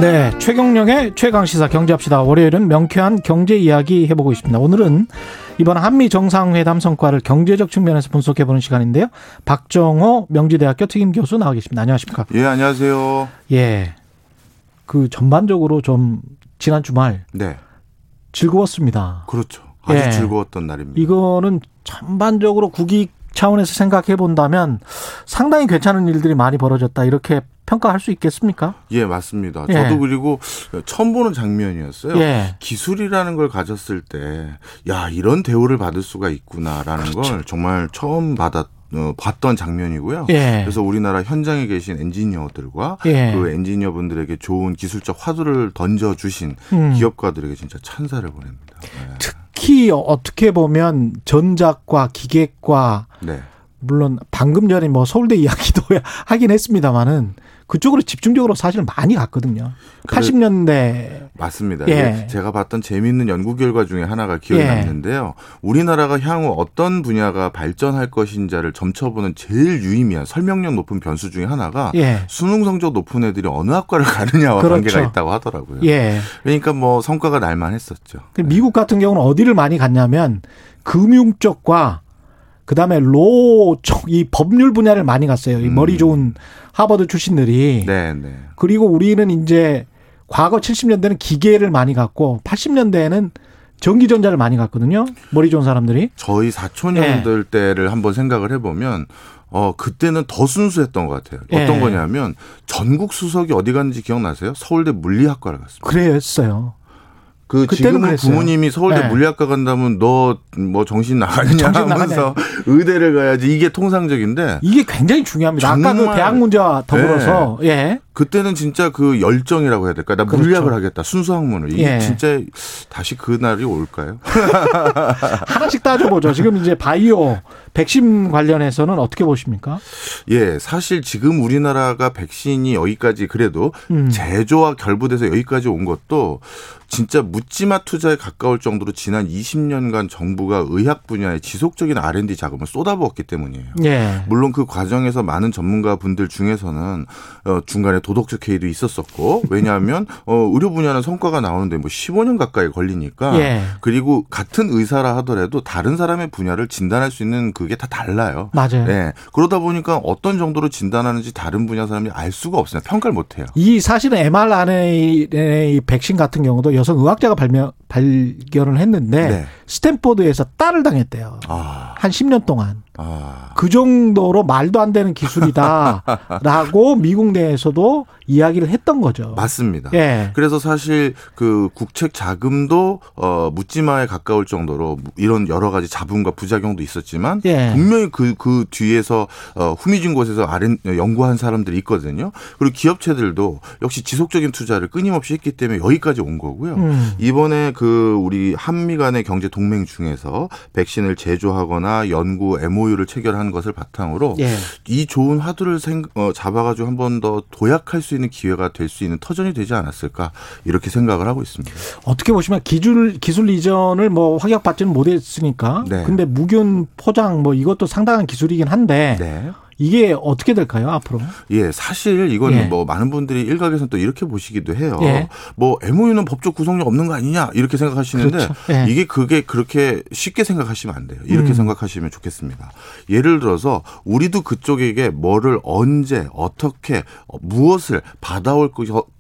네, 최경영의 최강 시사 경제합시다. 월요일은 명쾌한 경제 이야기 해보고 있습니다. 오늘은 이번 한미 정상회담 성과를 경제적 측면에서 분석해보는 시간인데요. 박정호 명지대학교 특임 교수 나와 계십니다. 안녕하십니까? 예, 안녕하세요. 예, 그 전반적으로 좀 지난 주말 네 즐거웠습니다. 그렇죠. 아주 즐거웠던 날입니다. 이거는 전반적으로 국익 차원에서 생각해 본다면 상당히 괜찮은 일들이 많이 벌어졌다 이렇게 평가할 수 있겠습니까? 예, 맞습니다. 예. 저도 그리고 처음 보는 장면이었어요. 예. 기술이라는 걸 가졌을 때 야, 이런 대우를 받을 수가 있구나라는 그렇죠. 걸 정말 처음 봤던 장면이고요. 예. 그래서 우리나라 현장에 계신 엔지니어들과 예. 그 엔지니어분들에게 좋은 기술적 화두를 던져주신 기업가들에게 진짜 찬사를 보냅니다. 네. 특히 어떻게 보면 전작과 기계과 네. 물론 방금 전에 뭐 서울대 이야기도 하긴 했습니다마는 그쪽으로 집중적으로 사실 많이 갔거든요. 80년대. 맞습니다. 예. 제가 봤던 재미있는 연구 결과 중에 하나가 기억에 예. 남는데요. 우리나라가 향후 어떤 분야가 발전할 것인지를 점쳐보는 제일 유의미한 설명력 높은 변수 중에 하나가 예. 수능 성적 높은 애들이 어느 학과를 가느냐와 그렇죠. 관계가 있다고 하더라고요. 예. 그러니까 뭐 성과가 날만 했었죠. 미국 같은 경우는 어디를 많이 갔냐면 금융 쪽과 그다음에 로 쪽 이 법률 분야를 많이 갔어요. 이 머리 좋은 하버드 출신들이. 네, 네. 그리고 우리는 이제 과거 70년대는 기계를 많이 갔고 80년대에는 전기전자를 많이 갔거든요. 머리 좋은 사람들이. 저희 사촌 형들 네. 때를 한번 생각을 해보면 그때는 더 순수했던 것 같아요. 어떤 네. 거냐면 전국 수석이 어디 갔는지 기억나세요? 서울대 물리학과를 갔습니다. 그랬어요. 지금 부모님이 서울대 네. 물리학과 간다면 너 뭐 정신 나가느냐 하면서 의대를 가야지 이게 통상적인데 이게 굉장히 중요합니다. 아까 그 대학 문제와 더불어서 네. 예. 그때는 진짜 그 열정이라고 해야 될까? 나 그렇죠. 물리학을 하겠다. 순수 학문을. 이게 예. 진짜 다시 그 날이 올까요? 하나씩 따져보죠. 지금 이제 바이오 백신 관련해서는 어떻게 보십니까? 예, 사실 지금 우리나라가 백신이 여기까지 그래도 제조와 결부돼서 여기까지 온 것도 진짜 묻지마 투자에 가까울 정도로 지난 20년간 정부가 의학 분야에 지속적인 R&D 자금을 쏟아부었기 때문이에요. 예. 물론 그 과정에서 많은 전문가분들 중에서는 중간에 도덕적 회의도 있었었고 왜냐하면 의료 분야는 성과가 나오는데 뭐 15년 가까이 걸리니까 예. 그리고 같은 의사라 하더라도 다른 사람의 분야를 진단할 수 있는 그게 다 달라요. 맞아요. 예. 그러다 보니까 어떤 정도로 진단하는지 다른 분야 사람이 알 수가 없어요. 평가를 못해요. 이 사실은 mRNA 백신 같은 경우도 여성 의학자가 발견을 했는데 네. 스탠포드에서 딸을 당했대요. 한 10년 동안. 그 정도로 말도 안 되는 기술이다라고 미국 내에서도 이야기를 했던 거죠. 맞습니다. 예. 그래서 사실 그 국책 자금도 묻지마에 가까울 정도로 이런 여러 가지 자본과 부작용도 있었지만 예. 분명히 그 뒤에서 후미진 곳에서 연구한 사람들이 있거든요. 그리고 기업체들도 역시 지속적인 투자를 끊임없이 했기 때문에 여기까지 온 거고요. 이번에 그 우리 한미 간의 경제 동맹 중에서 백신을 제조하거나 연구 MOU를 체결한 것을 바탕으로 예. 이 좋은 화두를 잡아가지고 한 번 더 도약할 수 있는 기회가 될 수 있는 터전이 되지 않았을까 이렇게 생각을 하고 있습니다. 어떻게 보시면 기술 이전을 뭐 확약받지는 못했으니까. 네. 근데 무균 포장 뭐 이것도 상당한 기술이긴 한데. 네. 이게 어떻게 될까요 앞으로? 예, 사실 이거는 예. 뭐 많은 분들이 일각에서는 또 이렇게 보시기도 해요. 예. 뭐 MOU는 법적 구속력 없는 거 아니냐 이렇게 생각하시는데 그렇죠. 예. 이게 그게 그렇게 쉽게 생각하시면 안 돼요. 이렇게 생각하시면 좋겠습니다. 예를 들어서 우리도 그쪽에게 뭐를 언제 어떻게 무엇을 받아올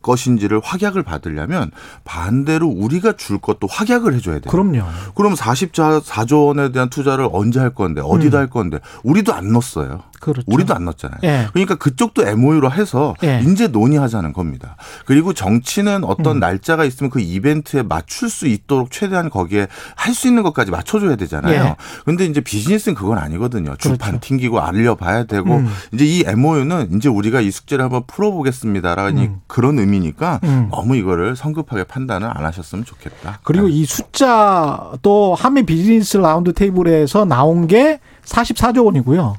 것인지를 확약을 받으려면 반대로 우리가 줄 것도 확약을 해줘야 돼요. 그럼요. 그럼 44조 원에 대한 투자를 언제 할 건데 어디다 할 건데 우리도 안 넣었어요. 그렇죠. 우리도 안 넣었잖아요. 예. 그러니까 그쪽도 MOU로 해서 예. 이제 논의하자는 겁니다. 그리고 정치는 어떤 날짜가 있으면 그 이벤트에 맞출 수 있도록 최대한 거기에 할 수 있는 것까지 맞춰줘야 되잖아요. 그런데 예. 이제 비즈니스는 그건 아니거든요. 주판 그렇죠. 튕기고 알려봐야 되고 이제 이 MOU는 이제 우리가 이 숙제를 한번 풀어보겠습니다라는 그런 의미니까 너무 이거를 성급하게 판단을 안 하셨으면 좋겠다. 그리고 이 숫자 또 한미 비즈니스 라운드 테이블에서 나온 게 44조 원이고요.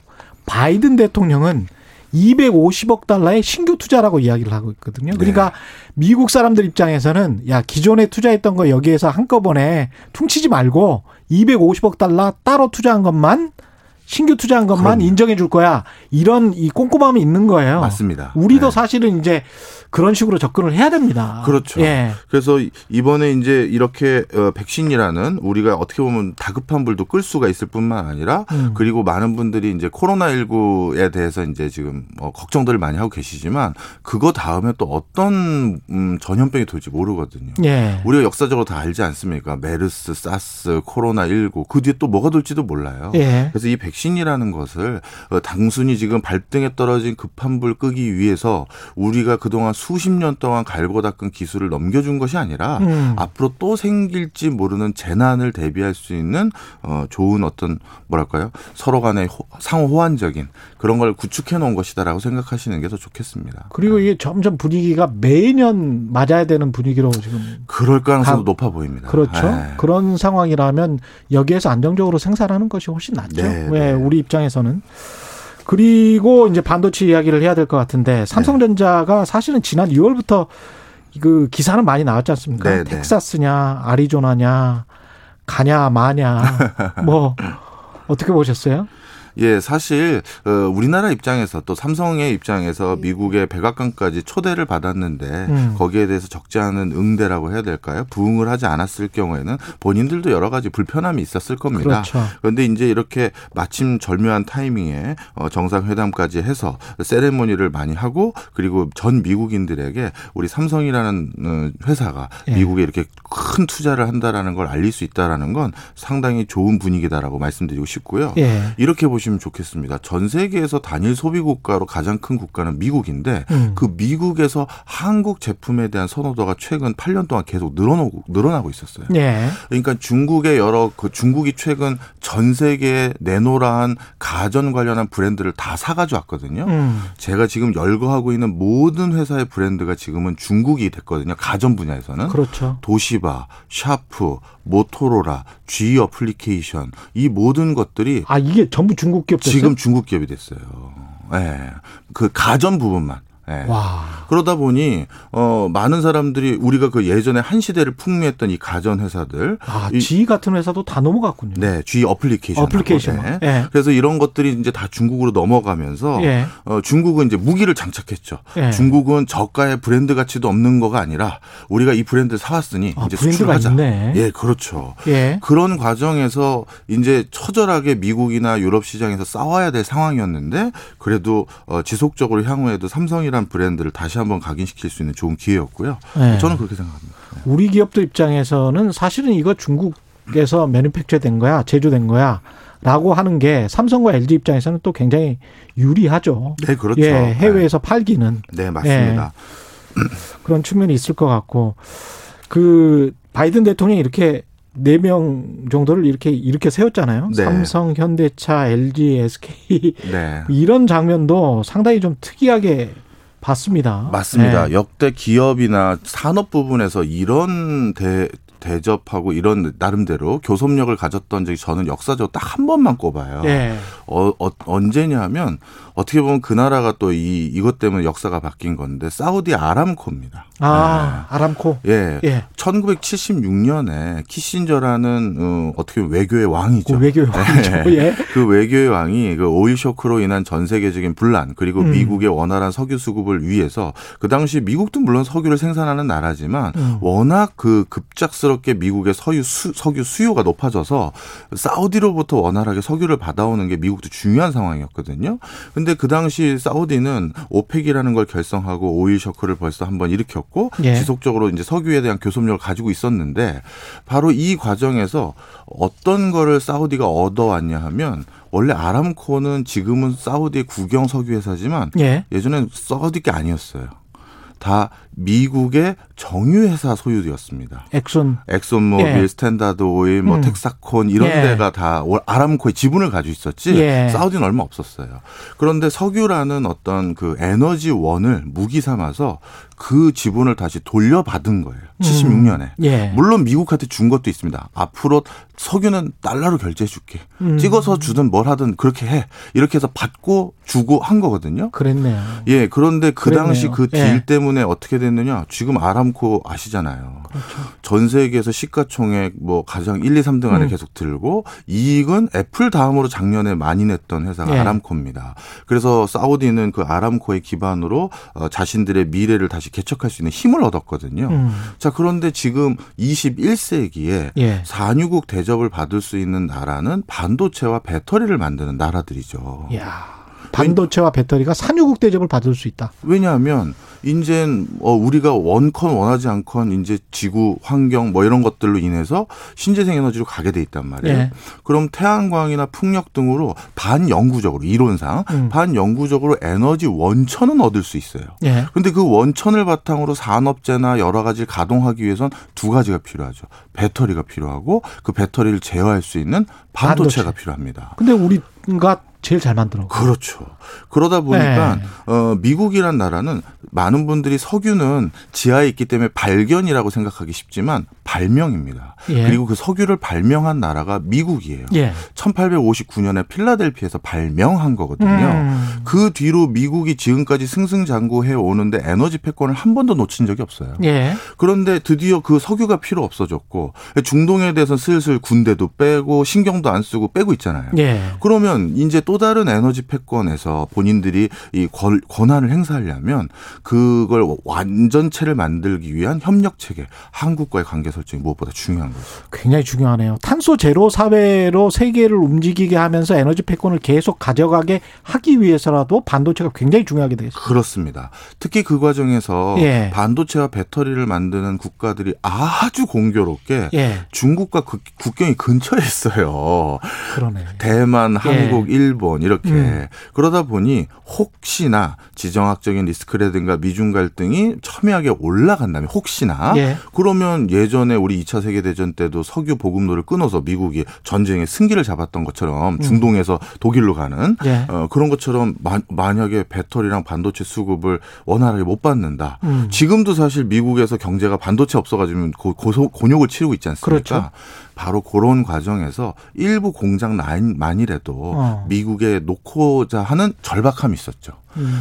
바이든 대통령은 250억 달러의 신규 투자라고 이야기를 하고 있거든요. 그러니까 네. 미국 사람들 입장에서는 야 기존에 투자했던 거 여기에서 한꺼번에 퉁치지 말고 250억 달러 따로 투자한 것만 신규 투자한 것만 그럼요. 인정해 줄 거야. 이런 이 꼼꼼함이 있는 거예요. 맞습니다. 우리도 네. 사실은 이제 그런 식으로 접근을 해야 됩니다. 그렇죠. 예. 그래서 이번에 이제 이렇게 백신이라는 우리가 어떻게 보면 다급한 불도 끌 수가 있을 뿐만 아니라 그리고 많은 분들이 이제 코로나19에 대해서 이제 지금 걱정들을 많이 하고 계시지만 그거 다음에 또 어떤 전염병이 돌지 모르거든요. 예. 우리가 역사적으로 다 알지 않습니까? 메르스, 사스, 코로나19 그 뒤에 또 뭐가 돌지도 몰라요. 예. 그래서 이 백신 백신이라는 것을 단순히 지금 발등에 떨어진 급한 불 끄기 위해서 우리가 그동안 수십 년 동안 갈고 닦은 기술을 넘겨준 것이 아니라 앞으로 또 생길지 모르는 재난을 대비할 수 있는 좋은 어떤 뭐랄까요? 서로 간의 상호 호환적인 그런 걸 구축해 놓은 것이다라고 생각하시는 게 더 좋겠습니다. 그리고 이게 점점 분위기가 매년 맞아야 되는 분위기로 지금 그럴 가능성도 높아 보입니다. 그렇죠. 네. 그런 상황이라면 여기에서 안정적으로 생산하는 것이 훨씬 낫죠. 네, 왜 네. 우리 입장에서는. 그리고 이제 반도체 이야기를 해야 될 것 같은데 삼성전자가 사실은 지난 6월부터 그 기사는 많이 나왔지 않습니까? 네, 텍사스냐, 아리조나냐, 가냐, 마냐, 뭐 어떻게 보셨어요? 예, 사실 우리나라 입장에서 또 삼성의 입장에서 미국의 백악관까지 초대를 받았는데 거기에 대해서 적지 않은 응대라고 해야 될까요? 부응을 하지 않았을 경우에는 본인들도 여러 가지 불편함이 있었을 겁니다. 그렇죠. 그런데 이제 이렇게 마침 절묘한 타이밍에 정상회담까지 해서 세레모니를 많이 하고 그리고 전 미국인들에게 우리 삼성이라는 회사가 예. 미국에 이렇게 큰 투자를 한다라는 걸 알릴 수 있다라는 건 상당히 좋은 분위기다라고 말씀드리고 싶고요. 예. 이렇게 보시면 좋겠습니다. 전 세계에서 단일 소비 국가로 가장 큰 국가는 미국인데 그 미국에서 한국 제품에 대한 선호도가 최근 8년 동안 계속 늘어나고 있었어요. 예. 그러니까 중국의 중국이 최근 전 세계에 내놓으라 한 가전 관련한 브랜드를 다 사가지고 왔거든요. 제가 지금 열거하고 있는 모든 회사의 브랜드가 지금은 중국이 됐거든요. 가전 분야에서는. 그렇죠. 도시바, 샤프, 모토로라, GE 어플리케이션 이 모든 것들이 이게 전부 중국 기업 지금 중국 기업이 됐어요. 네. 그 가전 부분만. 네. 그러다 보니 많은 사람들이 우리가 그 예전에 한 시대를 풍미했던 이 가전 회사들, GE 같은 회사도 다 넘어갔군요. 네, GE 어플리케이션. 네. 네. 그래서 이런 것들이 이제 다 중국으로 넘어가면서 네. 중국은 이제 무기를 장착했죠. 네. 중국은 저가의 브랜드 가치도 없는 거가 아니라 우리가 이 브랜드를 사왔으니 이제 수출하자. 있네. 예, 그렇죠. 예. 그런 과정에서 이제 처절하게 미국이나 유럽 시장에서 싸워야 될 상황이었는데 그래도 지속적으로 향후에도 삼성이랑 브랜드를 다시 한번 각인시킬 수 있는 좋은 기회였고요. 네. 저는 그렇게 생각합니다. 우리 기업들 입장에서는 사실은 이거 중국에서 매뉴팩처된 거야, 제조된 거야 라고 하는 게 삼성과 LG 입장에서는 또 굉장히 유리하죠. 네, 그렇죠. 예, 해외에서 팔기는. 네, 맞습니다. 예, 그런 측면이 있을 것 같고 그 바이든 대통령이 이렇게 4명 정도를 이렇게 세웠잖아요. 네. 삼성, 현대차, LG, SK 네. 이런 장면도 상당히 좀 특이하게 봤습니다. 맞습니다. 네. 역대 기업이나 산업 부분에서 이런 대접하고 이런 나름대로 교섭력을 가졌던 적이 저는 역사적으로 딱 한 번만 꼽아요. 네. 언제냐 하면 어떻게 보면 그 나라가 또 이것 때문에 역사가 바뀐 건데 사우디 아람코입니다. 네. 아람코? 예. 예. 1976년에 키신저라는 어떻게 보면 외교의 왕이죠. 그 외교의 왕이죠. 예. 그 외교의 왕이 그 오일 쇼크로 인한 전 세계적인 분란 그리고 미국의 원활한 석유 수급을 위해서 그 당시 미국도 물론 석유를 생산하는 나라지만 워낙 그 급작스럽게 미국의 석유 수요가 높아져서 사우디로부터 원활하게 석유를 받아오는 게 미국도 중요한 상황이었거든요. 근데 그 당시 사우디는 오펙이라는 걸 결성하고 오일 쇼크를 벌써 한번 일으켰고 예. 지속적으로 이제 석유에 대한 교섭력을 가지고 있었는데 바로 이 과정에서 어떤 거를 사우디가 얻어왔냐 하면 원래 아람코는 지금은 사우디의 국영 석유회사지만 예. 예전엔 사우디 게 아니었어요. 다 미국의 정유회사 소유였습니다. 엑손모빌, 예. 스탠다드 오일, 뭐 텍사콘 이런 예. 데가 다 아람코의 지분을 가지고 있었지 예. 사우디는 얼마 없었어요. 그런데 석유라는 어떤 그 에너지원을 무기 삼아서 그 지분을 다시 돌려받은 거예요. 76년에. 예. 물론 미국한테 준 것도 있습니다. 앞으로 석유는 달러로 결제해 줄게. 찍어서 주든 뭘 하든 그렇게 해. 이렇게 해서 받고 주고 한 거거든요. 그랬네요. 예, 그런데 그 당시 그 딜 예. 때문에 어떻게 됐느냐. 지금 아람코 아시잖아요. 그렇죠. 전 세계에서 시가총액 뭐 가장 1, 2, 3등 안에 계속 들고 이익은 애플 다음으로 작년에 많이 냈던 회사가 예. 아람코입니다. 그래서 사우디는 그 아람코의 기반으로 자신들의 미래를 다시 개척할 수 있는 힘을 얻었거든요. 자, 그런데 지금 21세기에 예. 산유국 대접을 받을 수 있는 나라는 반도체와 배터리를 만드는 나라들이죠. 이야. 반도체와 배터리가 산유국 대접을 받을 수 있다. 왜냐하면 이제는 우리가 원컨 원하지 않건 이제 지구 환경 뭐 이런 것들로 인해서 신재생 에너지로 가게 돼 있단 말이에요. 네. 그럼 태양광이나 풍력 등으로 반영구적으로 이론상 반영구적으로 에너지 원천은 얻을 수 있어요. 네. 그런데 그 원천을 바탕으로 산업재나 여러 가지를 가동하기 위해선 두 가지가 필요하죠. 배터리가 필요하고 그 배터리를 제어할 수 있는 반도체가 필요합니다. 근데 우리가 제일 잘 만들어. 그렇죠. 그러다 보니까 미국이란 나라는 많은 분들이 석유는 지하에 있기 때문에 발견이라고 생각하기 쉽지만 발명입니다. 예. 그리고 그 석유를 발명한 나라가 미국이에요. 예. 1859년에 필라델피아에서 발명한 거거든요. 그 뒤로 미국이 지금까지 승승장구해 오는데 에너지 패권을 한 번도 놓친 적이 없어요. 예. 그런데 드디어 그 석유가 필요 없어졌고 중동에 대해서 슬슬 군대도 빼고 신경도 안 쓰고 빼고 있잖아요. 예. 그러면 이제 또 다른 에너지 패권에서 본인들이 이 권한을 행사하려면 그걸 완전체를 만들기 위한 협력체계, 한국과의 관계 설정이 무엇보다 중요한 거죠. 굉장히 중요하네요. 탄소 제로 사회로 세계를 움직이게 하면서 에너지 패권을 계속 가져가게 하기 위해서라도 반도체가 굉장히 중요하게 되겠습니다. 그렇습니다. 특히 그 과정에서 예. 반도체와 배터리를 만드는 국가들이 아주 공교롭게 예. 중국과 국경이 근처에 있어요. 그러네. 대만, 한국, 예. 일본 이렇게. 그러다 보니 혹시나 지정학적인 리스크라든가 미중 갈등이 첨예하게 올라간다면 혹시나 예. 그러면 예전에 우리 2차 세계대전 때도 석유 보급로를 끊어서 미국이 전쟁의 승기를 잡았던 것처럼 중동에서 독일로 가는 예. 그런 것처럼 만약에 배터리랑 반도체 수급을 원활하게 못 받는다. 지금도 사실 미국에서 경제가 반도체 없어가지고 곤욕을 치르고 있지 않습니까? 그렇죠. 바로 그런 과정에서 일부 공장 라인만이라도 미국에 놓고자 하는 절박함이 있었죠.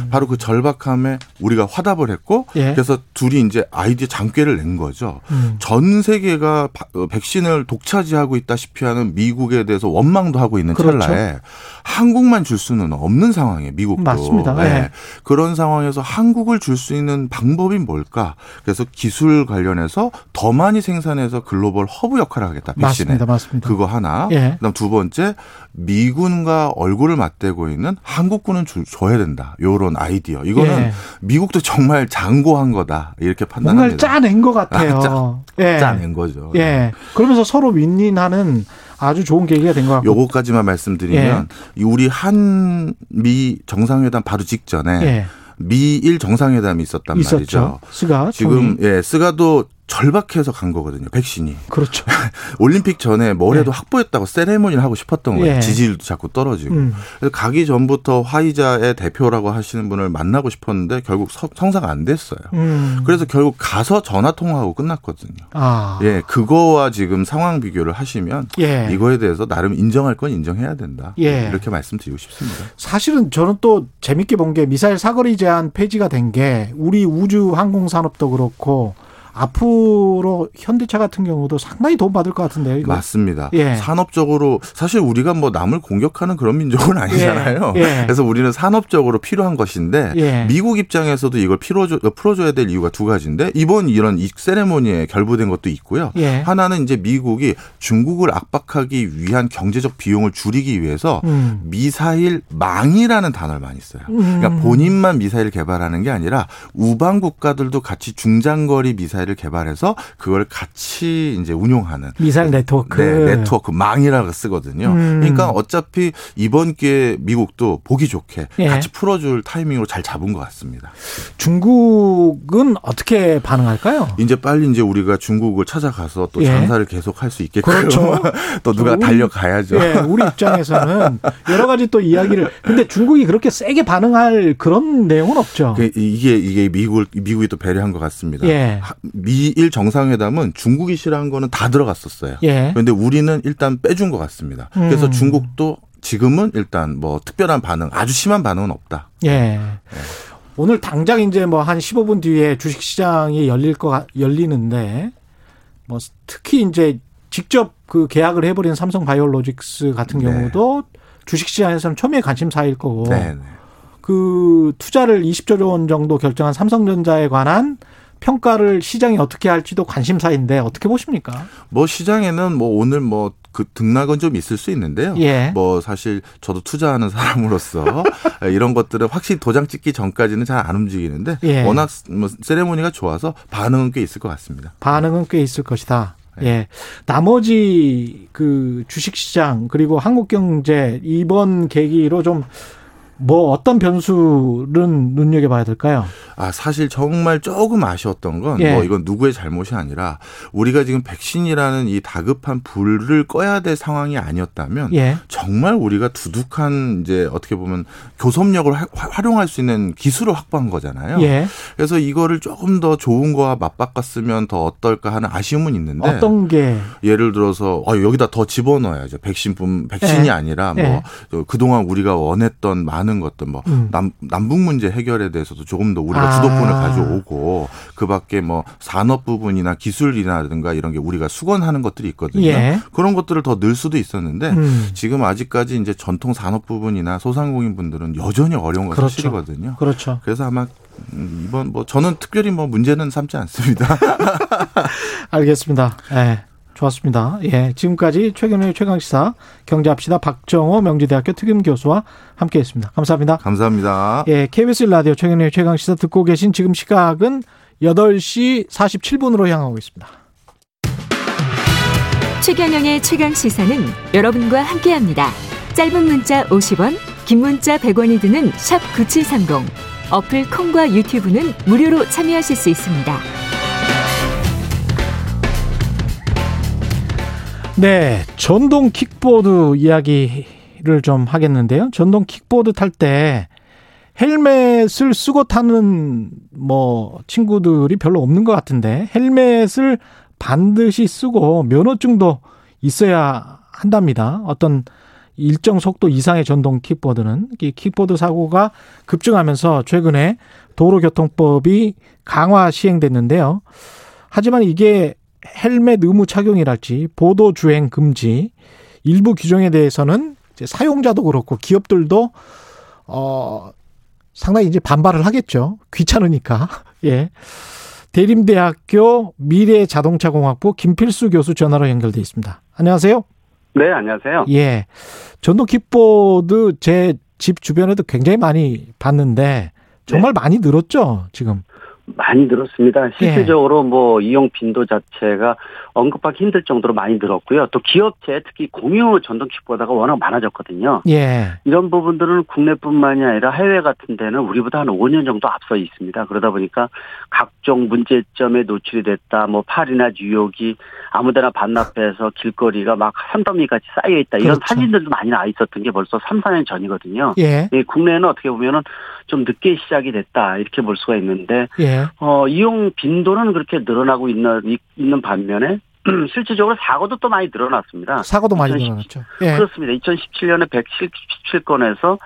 바로 그 절박함에 우리가 화답을 했고 예. 그래서 둘이 이제 아이디어 장꾀를 낸 거죠. 전 세계가 백신을 독차지하고 있다시피 하는 미국에 대해서 원망도 하고 있는 그렇죠. 찰나에 한국만 줄 수는 없는 상황에 미국도. 맞습니다. 네. 네. 그런 상황에서 한국을 줄 수 있는 방법이 뭘까. 그래서 기술 관련해서 더 많이 생산해서 글로벌 허브 역할을 하겠다. 백신에. 맞습니다. 맞습니다. 그거 하나. 예. 그다음 두 번째 미군과 얼굴을 맞대고 있는 한국군은 줘야 된다. 이런 아이디어. 이거는 예. 미국도 정말 장고한 거다. 이렇게 판단합니다. 뭔가 짜낸 것 같아요. 예. 짜낸 거죠. 예. 그러면서 서로 윈윈하는 아주 좋은 계기가 된 것 같고. 요거까지만 말씀드리면 예. 우리 한미 정상회담 바로 직전에 예. 미일 정상회담이 있었단 있었죠. 말이죠. 스가 지금 예, 스가도 절박해서 간 거거든요. 백신이. 그렇죠. 올림픽 전에 뭐래도 네. 확보했다고 세레모니를 하고 싶었던 거예요. 네. 지지율도 자꾸 떨어지고. 그래서 가기 전부터 화이자의 대표라고 하시는 분을 만나고 싶었는데 결국 성사가 안 됐어요. 그래서 결국 가서 전화 통화하고 끝났거든요. 아. 예, 그거와 지금 상황 비교를 하시면 예. 이거에 대해서 나름 인정할 건 인정해야 된다. 예. 이렇게 말씀드리고 싶습니다. 사실은 저는 또 재밌게 본 게 미사일 사거리 제한 폐지가 된 게 우리 우주 항공 산업도 그렇고 앞으로 현대차 같은 경우도 상당히 도움받을 것 같은데요. 이거. 맞습니다. 예. 산업적으로 사실 우리가 뭐 남을 공격하는 그런 민족은 아니잖아요. 예. 예. 그래서 우리는 산업적으로 필요한 것인데 예. 미국 입장에서도 이걸 풀어줘야 될 이유가 두 가지인데 이번 이런 이 세레모니에 결부된 것도 있고요. 예. 하나는 이제 미국이 중국을 압박하기 위한 경제적 비용을 줄이기 위해서 미사일 망이라는 단어를 많이 써요. 그러니까 본인만 미사일 개발하는 게 아니라 우방 국가들도 같이 중장거리 미사일 개발해서 그걸 같이 이제 운용하는 미사일 네트워크. 네, 네트워크 망이라고 쓰거든요. 그러니까 어차피 이번 기회에 미국도 보기 좋게 예. 같이 풀어줄 타이밍으로 잘 잡은 것 같습니다. 중국은 어떻게 반응할까요? 이제 빨리 이제 우리가 중국을 찾아가서 또 예. 장사를 계속할 수 있게끔 그렇죠. 또 누가 달려가야죠. 예, 우리 입장에서는 여러 가지 또 이야기를 근데 중국이 그렇게 세게 반응할 그런 내용은 없죠. 이게 미국이 또 배려한 것 같습니다. 예. 미일 정상회담은 중국이 싫어한 거는 다 들어갔었어요. 예. 그런데 우리는 일단 빼준 것 같습니다. 그래서 중국도 지금은 일단 뭐 특별한 반응, 아주 심한 반응은 없다. 예. 오늘 당장 이제 뭐 한 15분 뒤에 주식시장이 열리는데 뭐 특히 이제 직접 그 계약을 해버린 삼성바이오로직스 같은 경우도 네. 주식시장에서는 초미의 관심사일 거고 네, 네. 그 투자를 20조 원 정도 결정한 삼성전자에 관한 평가를 시장이 어떻게 할지도 관심사인데 어떻게 보십니까? 뭐 시장에는 뭐 오늘 뭐 그 등락은 좀 있을 수 있는데요. 예. 뭐 사실 저도 투자하는 사람으로서 이런 것들은 확실히 도장 찍기 전까지는 잘 안 움직이는데 예. 워낙 뭐 세레모니가 좋아서 반응은 꽤 있을 것 같습니다. 반응은 꽤 있을 것이다. 예. 나머지 그 주식시장 그리고 한국 경제 이번 계기로 좀 뭐 어떤 변수는 눈여겨봐야 될까요? 아, 사실 정말 조금 아쉬웠던 건 예. 뭐 이건 누구의 잘못이 아니라 우리가 지금 백신이라는 이 다급한 불을 꺼야 될 상황이 아니었다면 예. 정말 우리가 두둑한 이제 어떻게 보면 교섭력을 활용할 수 있는 기술을 확보한 거잖아요. 예. 그래서 이거를 조금 더 좋은 거와 맞바꿨으면 더 어떨까 하는 아쉬움은 있는데 어떤 게 예를 들어서 여기다 더 집어넣어야죠. 백신이 예. 아니라 뭐 예. 그동안 우리가 원했던 많은 것들 뭐 남북 문제 해결에 대해서도 조금 더 우리가 주도권을 가져오고 그밖에 뭐 산업 부분이나 기술이라든가 이런 게 우리가 수건하는 것들이 있거든요. 예. 그런 것들을 더 늘 수도 있었는데 지금 아직까지 이제 전통 산업 부분이나 소상공인 분들은 여전히 어려운 것이 사실이거든요. 그렇죠. 그래서 아마 이번 뭐 저는 특별히 뭐 문제는 삼지 않습니다. 알겠습니다. 네. 좋았습니다. 예, 지금까지 최경영의 최강시사 경제합시다 박정호 명지대학교 특임교수와 함께했습니다. 감사합니다. 감사합니다. 예, KBS 라디오 최경영의 최강시사 듣고 계신 지금 시각은 8시 47분으로 향하고 있습니다. 최경영의 최강시사는 여러분과 함께합니다. 짧은 문자 50원, 긴 문자 100원이 드는 샵 9730. 어플 콩과 유튜브는 무료로 참여하실 수 있습니다. 네, 전동 킥보드 이야기를 좀 하겠는데요. 전동 킥보드 탈 때 헬멧을 쓰고 타는 뭐 친구들이 별로 없는 것 같은데 헬멧을 반드시 쓰고 면허증도 있어야 한답니다. 어떤 일정 속도 이상의 전동 킥보드는 이 킥보드 사고가 급증하면서 최근에 도로교통법이 강화 시행됐는데요. 하지만 이게 헬멧 의무 착용이랄지 보도 주행 금지 일부 규정에 대해서는 이제 사용자도 그렇고 기업들도 상당히 이제 반발을 하겠죠. 귀찮으니까. 예. 대림대학교 미래자동차공학부 김필수 교수 전화로 연결돼 있습니다. 안녕하세요. 네, 안녕하세요. 예. 전동 킥보드 제 집 주변에도 굉장히 많이 봤는데 정말 네. 많이 늘었죠, 지금. 많이 늘었습니다. 실질적으로 예. 뭐 이용 빈도 자체가 언급하기 힘들 정도로 많이 늘었고요. 또 기업체 특히 공유 전동 킥보드가 워낙 많아졌거든요. 예. 이런 부분들은 국내뿐만이 아니라 해외 같은 데는 우리보다 한 5년 정도 앞서 있습니다. 그러다 보니까 각종 문제점에 노출이 됐다. 뭐 파리나 뉴욕이 아무데나 반납해서 길거리가 막 산더미같이 쌓여 있다. 이런 그렇죠. 사진들도 많이 나 있었던 게 벌써 3, 4년 전이거든요. 예. 국내에는 어떻게 보면은 좀 늦게 시작이 됐다. 이렇게 볼 수가 있는데 예. 이용 빈도는 그렇게 늘어나고 있는 반면에 실질적으로 사고도 또 많이 늘어났습니다. 사고도 많이 늘어났죠. 예. 그렇습니다. 2017년에 177건에서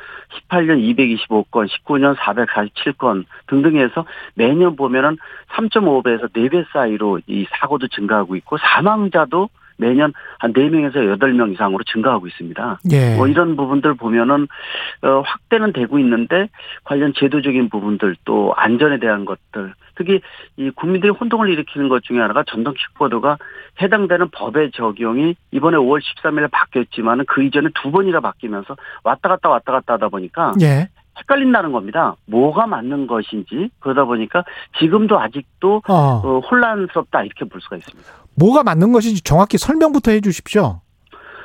18년 225건, 19년 447건 등등해서 매년 보면은 3.5배에서 4배 사이로 이 사고도 증가하고 있고 사망자도 매년 한 4명에서 8명 이상으로 증가하고 있습니다. 예. 뭐 이런 부분들 보면은 확대는 되고 있는데 관련 제도적인 부분들 또 안전에 대한 것들 특히 이 국민들이 혼동을 일으키는 것 중에 하나가 전동 킥보드가 해당되는 법의 적용이 이번에 5월 13일에 바뀌었지만은 그 이전에 2번이나 바뀌면서 왔다 갔다 하다 보니까 예. 헷갈린다는 겁니다. 뭐가 맞는 것인지 그러다 보니까 지금도 아직도 혼란스럽다 이렇게 볼 수가 있습니다. 뭐가 맞는 것인지 정확히 설명부터 해 주십시오.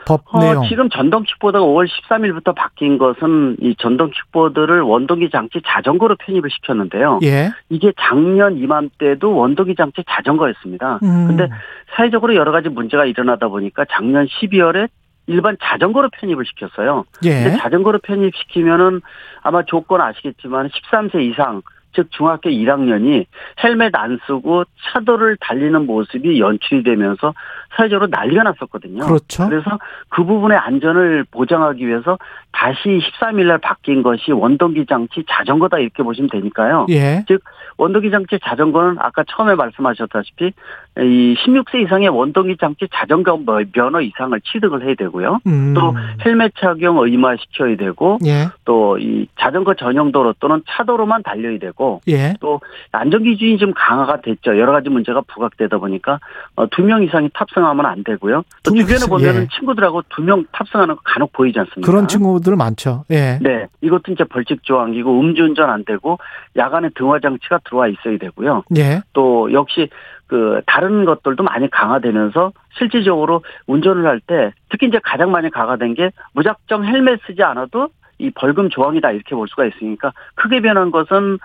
법 내용. 지금 전동 킥보드가 5월 13일부터 바뀐 것은 이 전동 킥보드를 원동기 장치 자전거로 편입을 시켰는데요. 예. 이게 작년 이맘때도 원동기 장치 자전거였습니다. 근데 사회적으로 여러 가지 문제가 일어나다 보니까 작년 12월에 일반 자전거로 편입을 시켰어요. 예. 근데 자전거로 편입시키면은 아마 조건 아시겠지만 13세 이상 즉 중학교 1학년이 헬멧 안 쓰고 차도를 달리는 모습이 연출이 되면서 사회적으로 난리가 났었거든요. 그렇죠. 그래서 그 부분의 안전을 보장하기 위해서 다시 13일 날 바뀐 것이 원동기 장치 자전거다 이렇게 보시면 되니까요. 예. 즉 원동기 장치 자전거는 아까 처음에 말씀하셨다시피 이 16세 이상의 원동기 장치 자전거 면허 이상을 취득을 해야 되고요. 또 헬멧 착용 의무화시켜야 되고 예. 또 이 자전거 전용 도로 또는 차도로만 달려야 되고 있고 예. 또 안전 기준이 좀 강화가 됐죠. 여러 가지 문제가 부각되다 보니까 2명 이상이 탑승하면 안 되고요. 또 주변에 보면 예. 친구들하고 2명 탑승하는 거 간혹 보이지 않습니까? 그런 친구들 많죠. 예. 네, 이것도 이제 벌칙 조항이고 음주운전 안 되고 야간에 등화 장치가 들어와 있어야 되고요. 예. 또 역시 그 다른 것들도 많이 강화되면서 실질적으로 운전을 할 때 특히 이제 가장 많이 강화된 게 무작정 헬멧 쓰지 않아도 이 벌금 조항이다 이렇게 볼 수가 있으니까 크게 변한 것은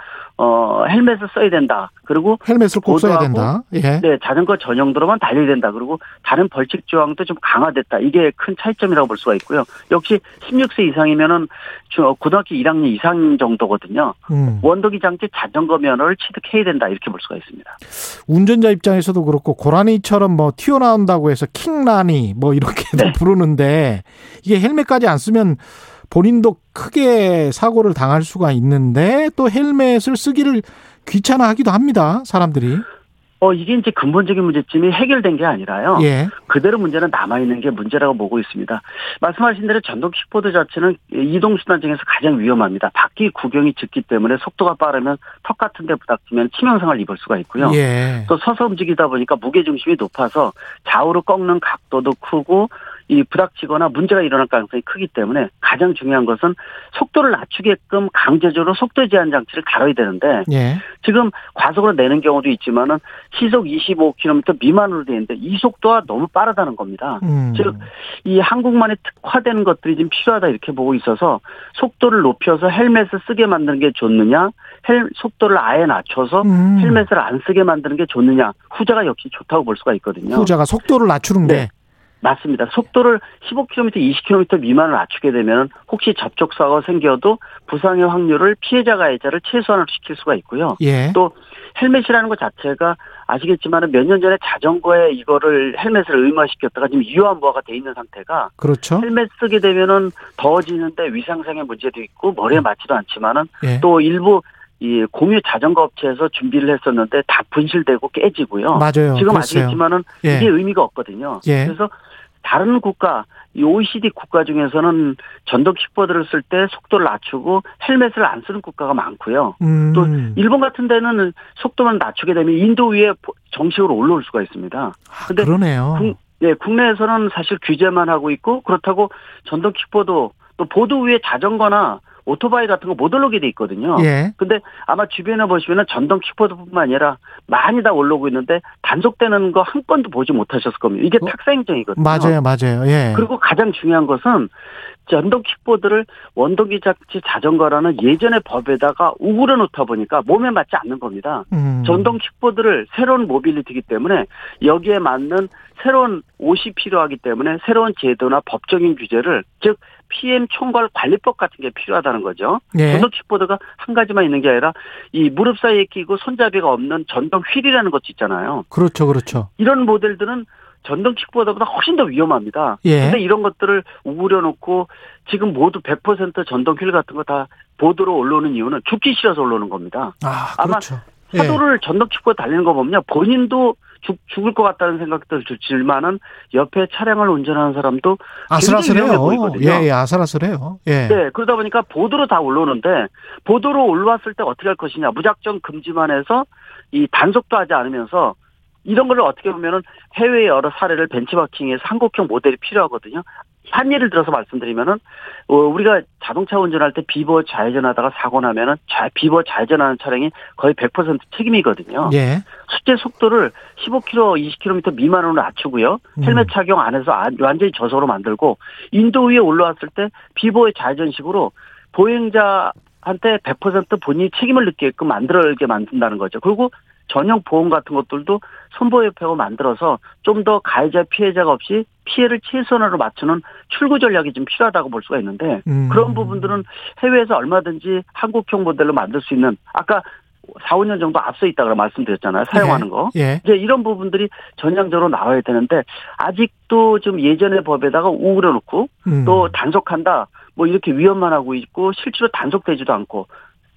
헬멧을 써야 된다. 그리고 헬멧을 꼭 써야 된다. 예. 네, 자전거 전용도로만 달려야 된다. 그리고 다른 벌칙 조항도 좀 강화됐다. 이게 큰 차이점이라고 볼 수가 있고요. 역시 16세 이상이면은 고등학교 1학년 이상 정도거든요. 원더기 장치 자전거 면허를 취득해야 된다. 이렇게 볼 수가 있습니다. 운전자 입장에서도 그렇고 고라니처럼 뭐 튀어나온다고 해서 킹라니 뭐 이렇게도 네. 부르는데 이게 헬멧까지 안 쓰면 본인도 크게 사고를 당할 수가 있는데 또 헬멧을 쓰기를 귀찮아하기도 합니다. 사람들이. 이게 이제 근본적인 문제점이 해결된 게 아니라요. 예. 그대로 문제는 남아있는 게 문제라고 보고 있습니다. 말씀하신 대로 전동 킥보드 자체는 이동수단 중에서 가장 위험합니다. 바퀴 구경이 짙기 때문에 속도가 빠르면 턱 같은 데 부닥치면 치명상을 입을 수가 있고요. 예. 또 서서 움직이다 보니까 무게중심이 높아서 좌우로 꺾는 각도도 크고 이 부닥치거나 문제가 일어날 가능성이 크기 때문에 가장 중요한 것은 속도를 낮추게끔 강제적으로 속도 제한 장치를 달아야 되는데 예. 지금 과속으로 내는 경우도 있지만은 시속 25km 미만으로 돼 있는데 이 속도가 너무 빠르다는 겁니다. 즉 이 한국만의 특화된 것들이 지금 필요하다 이렇게 보고 있어서 속도를 높여서 헬멧을 쓰게 만드는 게 좋느냐, 속도를 아예 낮춰서 헬멧을 안 쓰게 만드는 게 좋느냐, 후자가 역시 좋다고 볼 수가 있거든요. 후자가 속도를 낮추는 게. 네. 맞습니다. 속도를 15km, 20km 미만을 낮추게 되면 혹시 접촉사고가 생겨도 부상의 확률을 피해자 가해자를 최소한으로 시킬 수가 있고요. 예. 또 헬멧이라는 것 자체가 아시겠지만 몇 년 전에 자전거에 이거를 헬멧을 의무화시켰다가 지금 유효한부화가 돼 있는 상태가 그렇죠. 헬멧 쓰게 되면 더워지는데 위상상의 문제도 있고 머리에 맞지도 않지만 예. 또 일부 이 공유 자전거 업체에서 준비를 했었는데 다 분실되고 깨지고요. 맞아요. 지금 그랬어요. 아시겠지만은 예. 이게 의미가 없거든요. 예. 그래서 다른 국가, 이 OECD 국가 중에서는 전동 킥보드를 쓸 때 속도를 낮추고 헬멧을 안 쓰는 국가가 많고요. 또 일본 같은 데는 속도만 낮추게 되면 인도 위에 정식으로 올라올 수가 있습니다. 근데 그러네요. 네, 국내에서는 사실 규제만 하고 있고 그렇다고 전동 킥보드 또 보드 위에 자전거나 오토바이 같은 거 못 올라오게 돼 있거든요. 예. 근데 아마 주변에 보시면 전동 킥보드뿐만 아니라 많이 다 올라오고 있는데 단속되는 거 한 건도 보지 못하셨을 겁니다. 이게 탁사 행정이거든요. 맞아요, 맞아요. 예. 그리고 가장 중요한 것은 전동 킥보드를 원동기 장치 자전거라는 예전의 법에다가 우그려 놓다 보니까 몸에 맞지 않는 겁니다. 전동 킥보드를 새로운 모빌리티이기 때문에 여기에 맞는 새로운 옷이 필요하기 때문에 새로운 제도나 법적인 규제를 즉 PM 총괄 관리법 같은 게 필요하다는 거죠. 예. 전동 킥보드가 한 가지만 있는 게 아니라 이 무릎 사이에 끼고 손잡이가 없는 전동 휠이라는 것도 있잖아요. 그렇죠, 그렇죠. 이런 모델들은 전동 킥보드보다 훨씬 더 위험합니다. 그런데 예. 이런 것들을 우려놓고 지금 모두 100% 전동 휠 같은 거 다 보드로 올라오는 이유는 죽기 싫어서 올라오는 겁니다. 그렇죠. 아마 파도를 예. 전동 킥보드 달리는 거 보면 본인도 죽을 것 같다는 생각도 들지만은 옆에 차량을 운전하는 사람도 아슬아슬해요. 예, 아슬아슬해요. 예. 네, 그러다 보니까 보도로 다 올라오는데 보도로 올라왔을 때 어떻게 할 것이냐 무작정 금지만 해서 이 단속도 하지 않으면서 이런 걸 어떻게 보면은 해외의 여러 사례를 벤치마킹해서 한국형 모델이 필요하거든요. 한 예를 들어서 말씀드리면은 우리가 자동차 운전할 때 비보호 좌회전하다가 사고 나면은 비보호 좌회전하는 차량이 거의 100% 책임이거든요. 예. 숙제 속도를 15km, 20km 미만으로 낮추고요. 헬멧 착용 안 해서 완전히 저속으로 만들고 인도 위에 올라왔을 때 비보호 좌회전식으로 보행자한테 100% 본인이 책임을 느끼게끔 만들게 만든다는 거죠. 그리고 전용 보험 같은 것들도 손보협회가 만들어서 좀 더 가해자 피해자가 없이 피해를 최소한으로 맞추는 출구 전략이 좀 필요하다고 볼 수가 있는데 그런 부분들은 해외에서 얼마든지 한국형 모델로 만들 수 있는 아까 4, 5년 정도 앞서 있다고 말씀드렸잖아요. 사용하는 거. 예. 예. 이제 이런 부분들이 전향적으로 나와야 되는데 아직도 좀 예전의 법에다가 우그려놓고 또 단속한다. 뭐 이렇게 위험만 하고 있고 실제로 단속되지도 않고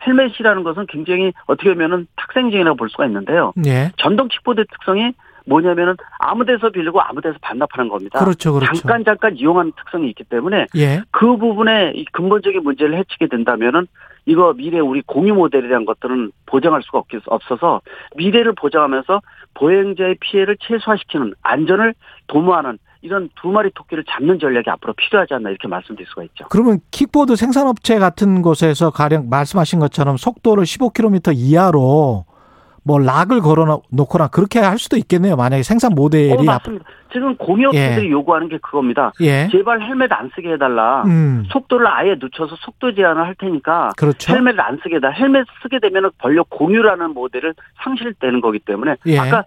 헬멧이라는 것은 굉장히 어떻게 보면은 탁생증이라고 볼 수가 있는데요. 예. 전동 킥보드의 특성이 뭐냐면은 아무 데서 빌리고 아무 데서 반납하는 겁니다. 그렇죠, 그렇죠. 잠깐 이용하는 특성이 있기 때문에 예. 그 부분에 근본적인 문제를 해치게 된다면은 이거 미래 우리 공유 모델이라는 것들은 보장할 수가 없어서 미래를 보장하면서 보행자의 피해를 최소화시키는 안전을 도모하는 이런 두 마리 토끼를 잡는 전략이 앞으로 필요하지 않나 이렇게 말씀드릴 수가 있죠. 그러면 킥보드 생산업체 같은 곳에서 가령 말씀하신 것처럼 속도를 15km 이하로 뭐 락을 걸어놓거나 그렇게 할 수도 있겠네요. 만약에 생산 모델이. 맞습니다. 지금 공유업체들이 요구하는 게 그겁니다. 제발 헬멧 안 쓰게 해달라. 속도를 아예 늦춰서 속도 제한을 할 테니까 그렇죠. 헬멧을 안 쓰게 해달라. 헬멧 쓰게 되면 벌려 공유라는 모델을 상실되는 거기 때문에 아까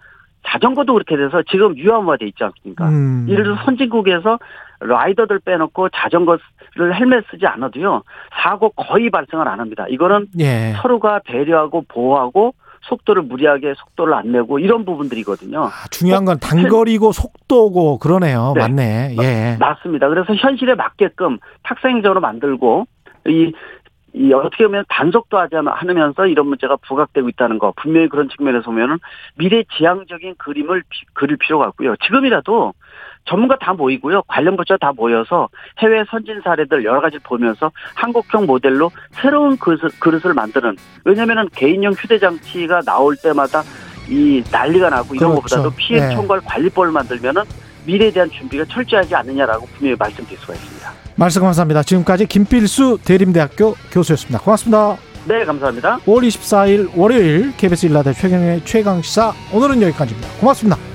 자전거도 그렇게 돼서 지금 유한화돼 있지 않습니까? 예를 들어 선진국에서 라이더들 빼놓고 자전거를 헬멧 쓰지 않아도요. 사고 거의 발생을 안 합니다. 이거는 서로가 배려하고 보호하고 속도를 무리하게 속도를 안 내고 이런 부분들이거든요. 중요한 건 단거리고 속도고 그러네요. 네. 맞네. 맞습니다. 그래서 현실에 맞게끔 탁상행정으로 만들고 이 어떻게 보면 단속도 하지 않으면서 이런 문제가 부각되고 있다는 거 분명히 그런 측면에서 보면은 미래지향적인 그림을 그릴 필요가 있고요. 지금이라도 전문가 다 모이고요. 관련 부처 다 모여서 해외 선진 사례들 여러 가지를 보면서 한국형 모델로 새로운 그릇을 만드는. 왜냐하면은 개인용 휴대장치가 나올 때마다 이 난리가 나고 이런 것보다도 피해 총괄 관리법을 만들면은 미래에 대한 준비가 철저하지 않느냐라고 분명히 말씀드릴 수가 있습니다. 말씀 감사합니다. 지금까지 김필수 대림대학교 교수였습니다. 고맙습니다. 네, 감사합니다. 5월 24일 월요일 KBS 1라디오 최경영의 최강시사 오늘은 여기까지입니다. 고맙습니다.